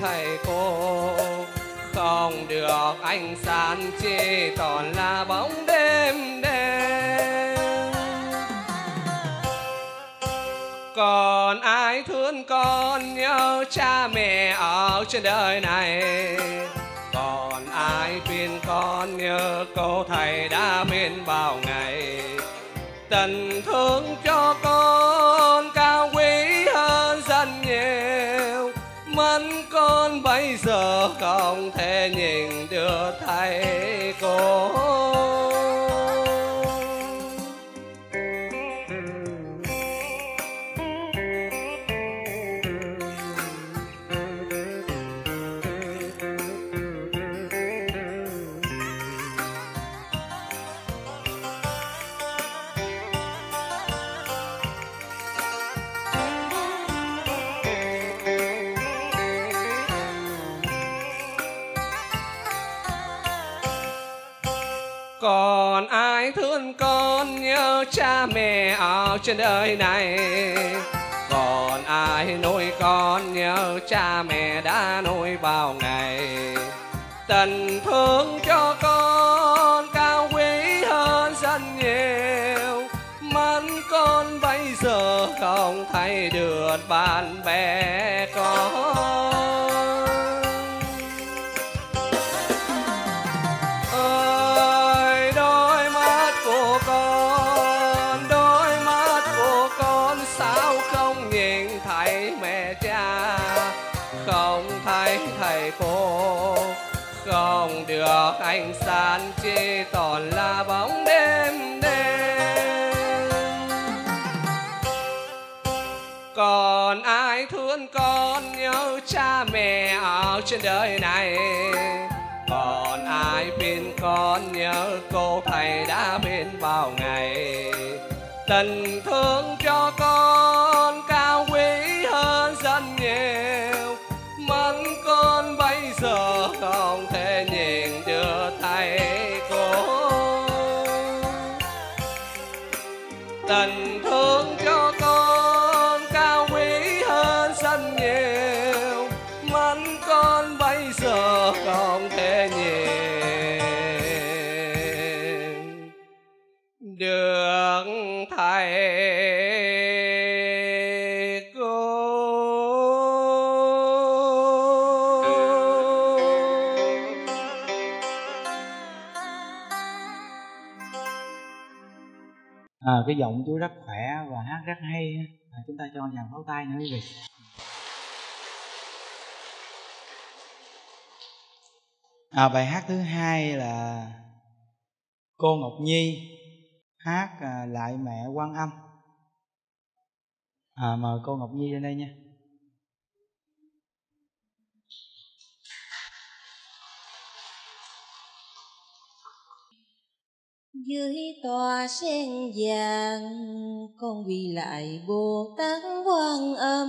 Thầy cô không được ánh sáng, chỉ toàn là bóng đêm đêm. Còn ai thương con nhớ cha mẹ ở trên đời này, còn ai khuyên con nhớ cô thầy đã bên bao ngày. Tình thương cho con cao quý hơn rất nhiều, mắt con bây giờ không thể nhìn được thầy cô. Còn ai thương con nhớ cha mẹ ở trên đời này, còn ai nuôi con nhớ cha mẹ đã nuôi bao ngày. Tình thương cho con cao quý hơn rất nhiều, mắt con bây giờ không thấy được bạn bè con. Không được ánh sáng, chỉ toàn là bóng đêm đêm. Còn ai thương con nhớ cha mẹ ở trên đời này, còn ai bên con nhớ cô thầy đã bên bao ngày. Tình thương cho con cao quý hơn rất nhiều, mắt con bây giờ không thể nhìn được thầy cô. Tình thương cho con cao quý hơn rất nhiều, mắt con bây giờ không thể nhìn được thầy. Cái giọng chú rất khỏe và hát rất hay, chúng ta cho dàn pháo tay nữa quý vị. Bài hát thứ hai là cô Ngọc Nhi hát Lại Mẹ Quan Âm. Mời cô Ngọc Nhi lên đây nha. Dưới tòa sen vàng con quỳ lại Bồ Tát Quan Âm,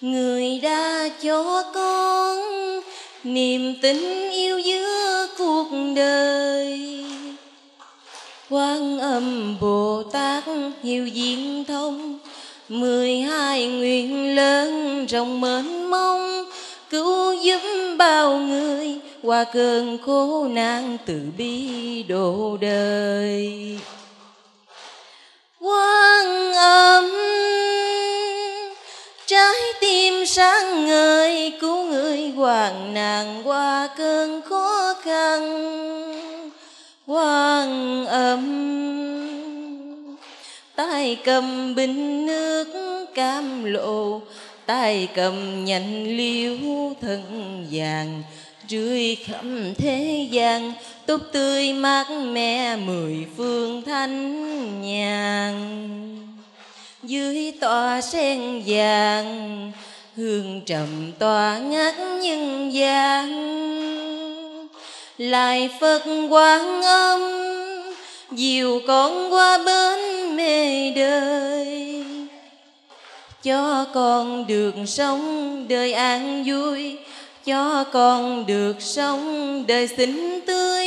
người đã cho con niềm tin yêu giữa cuộc đời. Quan Âm Bồ Tát hiểu diễn thông 12 nguyện lớn, rộng mênh mông cứu giúp bao người qua cơn khổ nạn, từ bi độ đời. Quan Âm trái tim sáng ngời cứu người hoạn nạn qua cơn khó khăn. Quan Âm tay cầm bình nước cam lộ tay cầm nhành liễu thân vàng, rưới khắp thế gian túc tươi mát mẻ mười phương thanh nhàn. Dưới tòa sen vàng hương trầm tỏa ngát nhân gian, lại Phật Quán Âm dìu con qua bến mê đời, cho con được sống đời an vui, cho con được sống đời xinh tươi.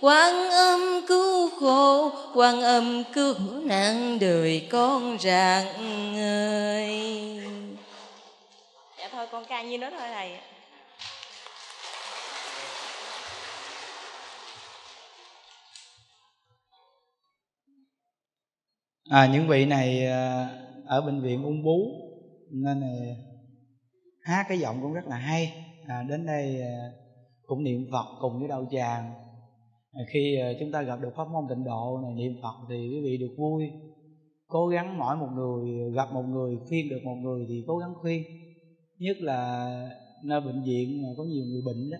Quán Âm cứu khổ, Quán Âm cứu nạn đời con rạng ơi. Dạ thôi con ca như nó thôi thầy. Những vị này ở bệnh viện ung bú nên là hát cái giọng cũng rất là hay. Đến đây cũng niệm Phật cùng với đạo tràng. Khi chúng ta gặp được pháp môn tịnh độ này, niệm Phật, thì quý vị được vui. Cố gắng mỗi một người, gặp một người, khuyên được một người thì cố gắng khuyên. Nhất là nơi bệnh viện mà có nhiều người bệnh đó,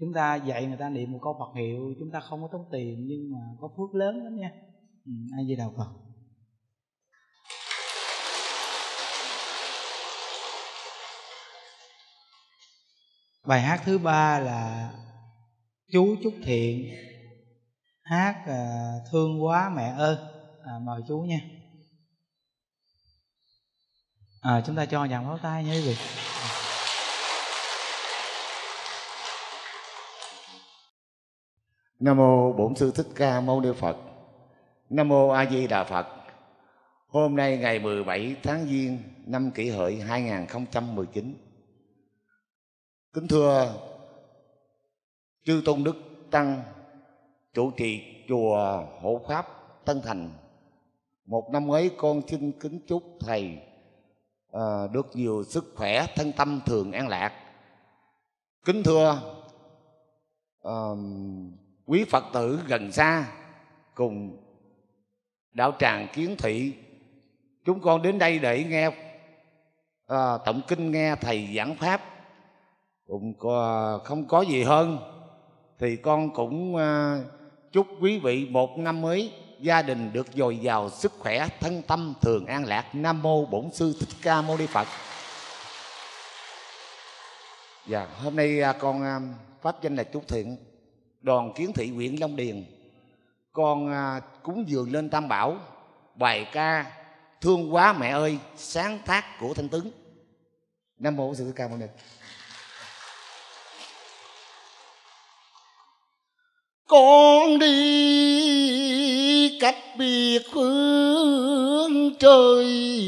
chúng ta dạy người ta niệm một câu Phật hiệu, chúng ta không có tốn tiền nhưng mà có phước lớn lắm nha. A Di Đà Phật. Bài hát thứ ba là chú Chúc Thiện hát Thương Quá Mẹ Ơi. Mời chú nha. Chúng ta cho dàn pháo tay nha quý vị. Nam mô Bổn Sư Thích Ca Mâu Ni Phật. Nam mô A Di Đà Phật. Hôm nay ngày 17 tháng Giêng năm Kỷ Hợi 2019. Kính thưa chư tôn đức tăng trụ trì chùa Hộ Pháp Tân Thành, một năm mới con xin kính chúc thầy được nhiều sức khỏe, thân tâm thường an lạc. Kính thưa quý Phật tử gần xa cùng đạo tràng Kiến Thị, chúng con đến đây để nghe tụng kinh, nghe thầy giảng pháp, cũng không có gì hơn. Thì con cũng chúc quý vị một năm mới gia đình được dồi dào sức khỏe, thân tâm thường an lạc. Nam mô Bổn Sư Thích Ca Mâu Ni Phật. Dạ, hôm nay con pháp danh là Chúc Thiện, đoàn Kiến Thị, huyện Long Điền. Con cúng dường lên Tam Bảo bài ca Thương Quá Mẹ Ơi, sáng tác của Thanh Tứng. Nam mô Bổn Sư Thích Ca Mâu Ni. Con đi cách biệt phương trời,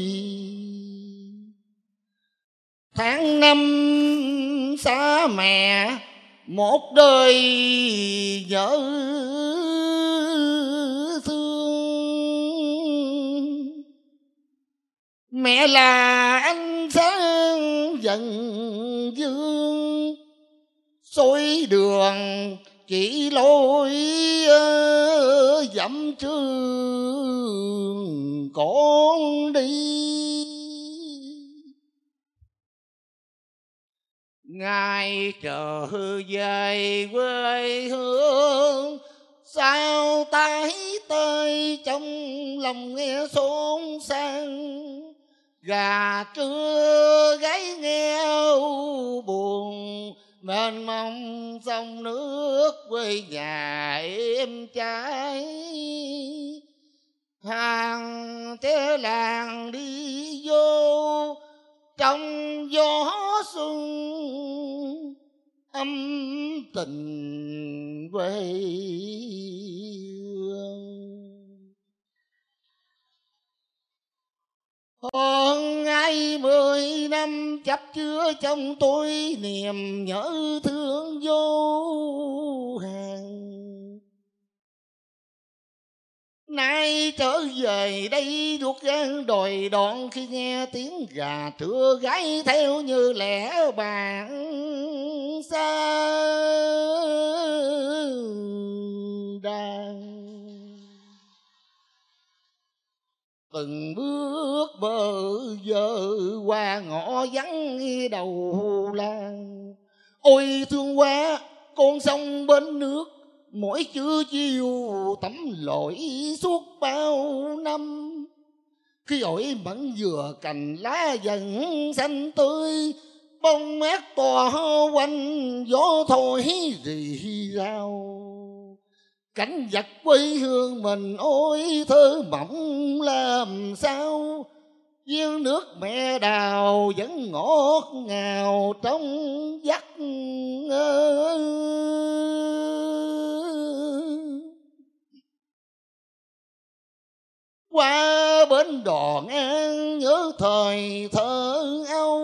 tháng năm xa mẹ một đời vợ thương. Mẹ là ánh sáng dần dương soi đường chỉ lối dẫm trường con đi. Ngày trở về quê hương sao tái tơi trong lòng nghe xôn xao. Gà trưa gáy nghèo buồn mênh mông sông nước quê nhà em trai. Hàng thế làng đi vô trong gió xuân, âm tình quê hương. Hơn 20 năm chấp chứa trong tôi niềm nhớ thương vô hạn. Nay trở về đây ruột gan đòi đoạn khi nghe tiếng gà trưa gáy theo như lẽ bạn xa đàn. từng bước bơ vơ qua ngõ vắng đầu làng. Ôi thương quá con sông bên nước, mỗi trưa chiều tắm lội suốt bao năm. Khi ổi mẫn dừa cành lá dần xanh tươi, bông mát tỏa quanh gió thổi rì rào. Cảnh vật quê hương mình ôi thơ mộng làm sao, viên nước mẹ đào vẫn ngọt ngào trong giấc ngơ. Qua bến đò ngang nhớ thời thơ ấu,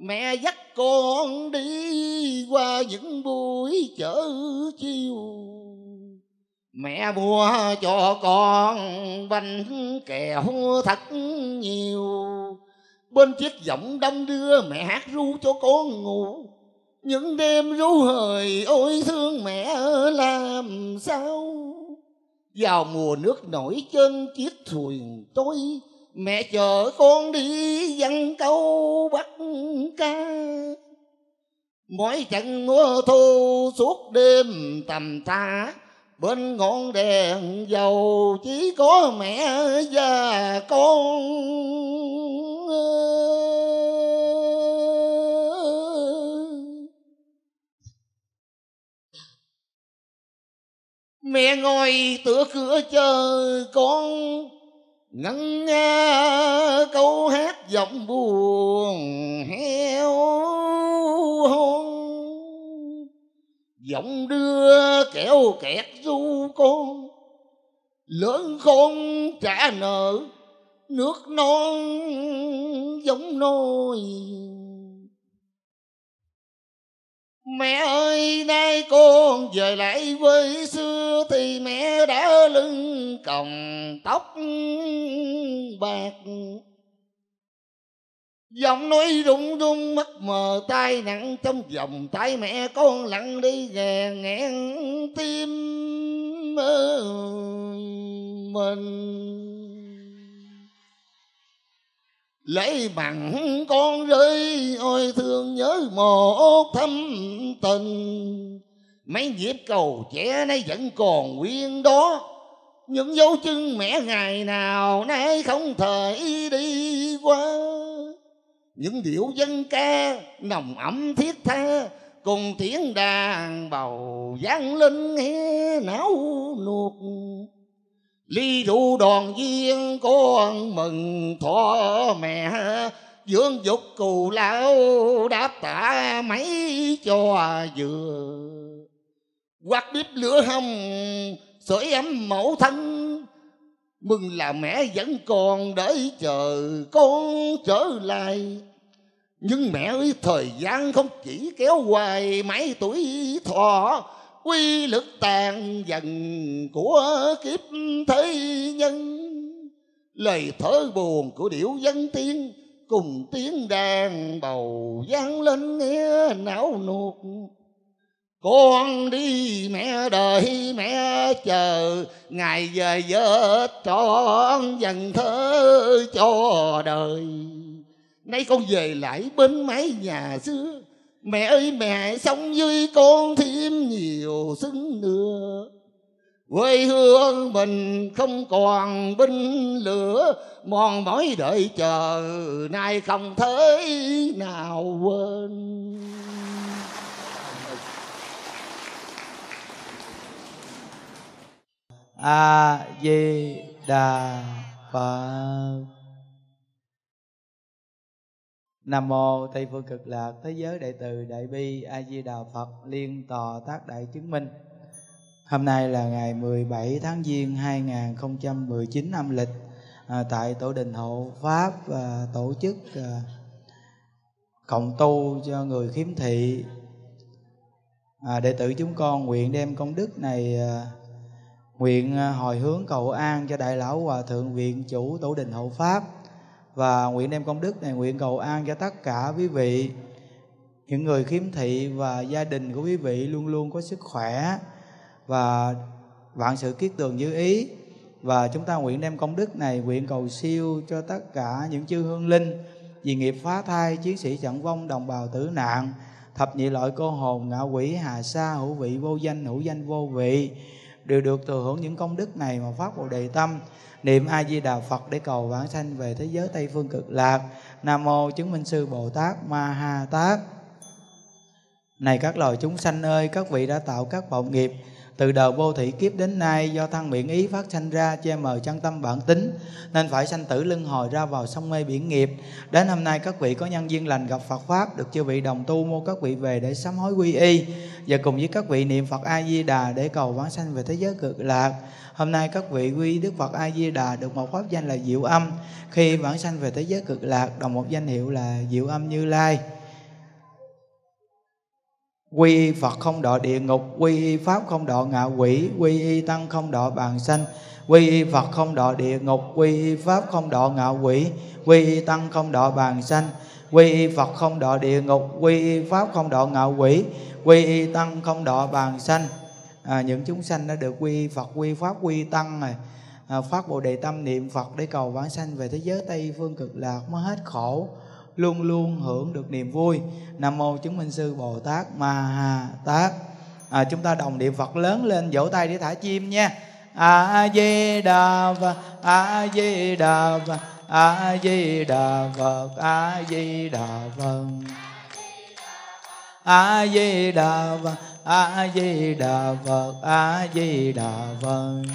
mẹ dắt con đi qua những buổi chợ chiều. Mẹ mua cho con bánh kẹo thật nhiều, bên chiếc giọng đông đưa mẹ hát ru cho con ngủ. Những đêm ru hời ôi thương mẹ làm sao, vào mùa nước nổi trên chiếc thuyền tối, mẹ chở con đi dăng câu bắt cá. Mỗi trận mưa thu suốt đêm tầm tã, bên ngọn đèn dầu chỉ có mẹ và con. Mẹ ngồi tựa cửa chờ con, ngân nga câu hát giọng buồn heo hon. Giọng đưa kẹo kẹt ru con, lớn con trả nợ nước non giống nôi. Mẹ ơi nay con về lại với xưa, thì mẹ đã lưng còng tóc bạc. Giọng nói rung rung mắt mờ tay nặng, trong vòng tay mẹ con lặng đi ghè nghẹn tim mình. Lấy bằng con rơi ôi thương nhớ một thâm tình, mấy nhịp cầu trẻ nay vẫn còn nguyên đó. Những dấu chân mẹ ngày nào nay không thể đi qua. Những điệu dân ca nồng ẩm thiết tha, cùng tiếng đàn bầu vang lên nghe não nuột. Ly rượu đoàn viên con mừng thọ mẹ, dưỡng dục cù lao đáp tạ mấy cho vừa. Quạt bếp lửa hồng sưởi ấm mẫu thân, mừng là mẹ vẫn còn đợi chờ con trở lại. Nhưng mẹ ơi thời gian không chỉ kéo hoài mấy tuổi thọ, quy lực tàn dần của kiếp thế nhân. Lời thở buồn của điệu dân tiên cùng tiếng đàn bầu vang lên nghe não nuột. Con đi mẹ đợi mẹ chờ, ngày về vợ tròn dần thơ cho đời. Nay con về lại bên mái nhà xưa, mẹ ơi mẹ sống với con thêm nhiều xứng nữa. Quê hương mình không còn binh lửa, mòn mỏi đợi chờ nay không thể nào quên. A Di Đà Phật. Nam mô Tây Phương Cực Lạc Thế Giới Đại Từ Đại Bi A Di Đà Phật Liên Tòa Tác Đại Chứng Minh. Hôm nay là ngày 17 tháng Giêng 2019 âm lịch, tại Tổ đình Hộ Pháp tổ chức cộng tu cho người khiếm thị. Đệ tử chúng con nguyện đem công đức này nguyện hồi hướng cầu an cho Đại Lão Hòa Thượng Viện Chủ Tổ đình Hộ Pháp, và nguyện đem công đức này nguyện cầu an cho tất cả quý vị, những người khiếm thị và gia đình của quý vị luôn luôn có sức khỏe và vạn sự kiết tường như ý. Và chúng ta nguyện đem công đức này nguyện cầu siêu cho tất cả những chư hương linh, vì nghiệp phá thai, chiến sĩ trận vong, đồng bào tử nạn, thập nhị loại cô hồn, ngạ quỷ, hà sa, hữu vị vô danh, hữu danh vô vị, đều được thừa hưởng những công đức này mà phát bồ đề tâm, niệm A Di Đà Phật để cầu vãng sanh về thế giới Tây Phương Cực Lạc. Nam mô Chứng Minh Sư Bồ Tát Ma Ha Tát. Này các loài chúng sanh ơi, các vị đã tạo các vọng nghiệp từ đời vô thủy kiếp đến nay, do thân miệng ý phát sanh ra che mờ chân tâm bản tính, nên phải sanh tử luân hồi ra vào sông mê biển nghiệp. Đến hôm nay các vị có nhân duyên lành gặp Phật Pháp, được chư vị đồng tu mua các vị về để sám hối quy y, và cùng với các vị niệm Phật A Di Đà để cầu vãng sanh về thế giới Cực Lạc. Hôm nay các vị quy Đức Phật A Di Đà được một pháp danh là Diệu Âm, khi vãng sanh về thế giới Cực Lạc đồng một danh hiệu là Diệu Âm Như Lai. Quy y Phật không đọa địa ngục, quy y Pháp không đọa ngạ quỷ, quy y Tăng không đọa bàn sanh, quy y Phật không đọa địa ngục, quy y Pháp không đọa ngạ quỷ, quy y Tăng không đọa bàn sanh, quy y Phật không đọa địa ngục, quy y Pháp không đọa ngạ quỷ, quy y Tăng không đọa bàn sanh. Những chúng sanh đã được quy y Phật, quy Pháp, quy Tăng rồi phát bồ đề tâm niệm Phật để cầu vãng sanh về thế giới Tây Phương Cực Lạc mới hết khổ, luôn luôn hưởng được niềm vui. Nam mô Chứng Minh Sư Bồ Tát Ma Ha Tát. Chúng ta đồng niệm Phật lớn lên, vỗ tay để thả chim nha. A Di Đà Phật, A Di Đà Phật, A Di Đà Phật, A Di Đà Phật, A Di Đà Phật, A Di Đà Phật, A Di Đà Phật, A Di Đà Phật,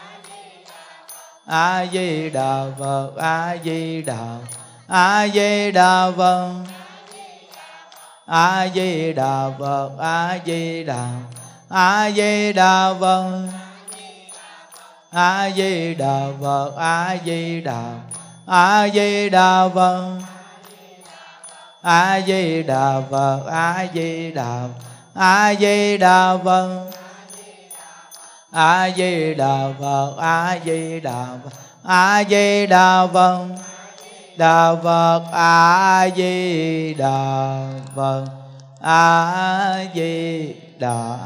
A Di Đà Phật, A Di Đà Phật, A Di Đà Phật, A Di Đà Phật, A Di Đà Phật, A Di Đà Phật, A Di Đà Phật, A Di Đà Phật, A Di Đà Phật, A Di Đà Phật, A Di Đà Phật, A Di Đà Phật, A Di Đà Phật, A Di Đà Phật, A Di Đà Phật, A Di Đà Phật, Đà Phật, A Di Đà Phật, A Di Đà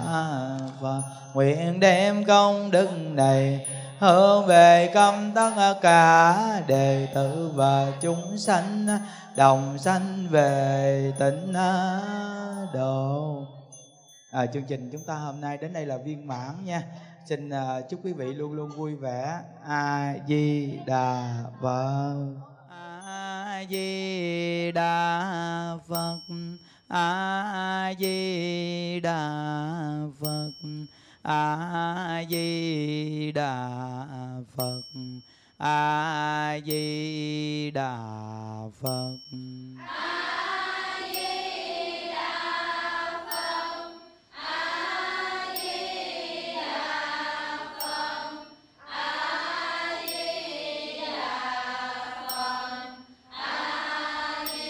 Phật. Nguyện đem công đức này hướng về công tất cả đệ tử và chúng sanh, đồng sanh về tịnh độ. Chương trình chúng ta hôm nay đến đây là viên mãn nha. Xin chúc quý vị luôn luôn vui vẻ. A Di Đà Phật, A Di Đà Phật, A Di Đà Phật, A Di Đà Phật, A Di Đà Phật, A Di Đà Phật,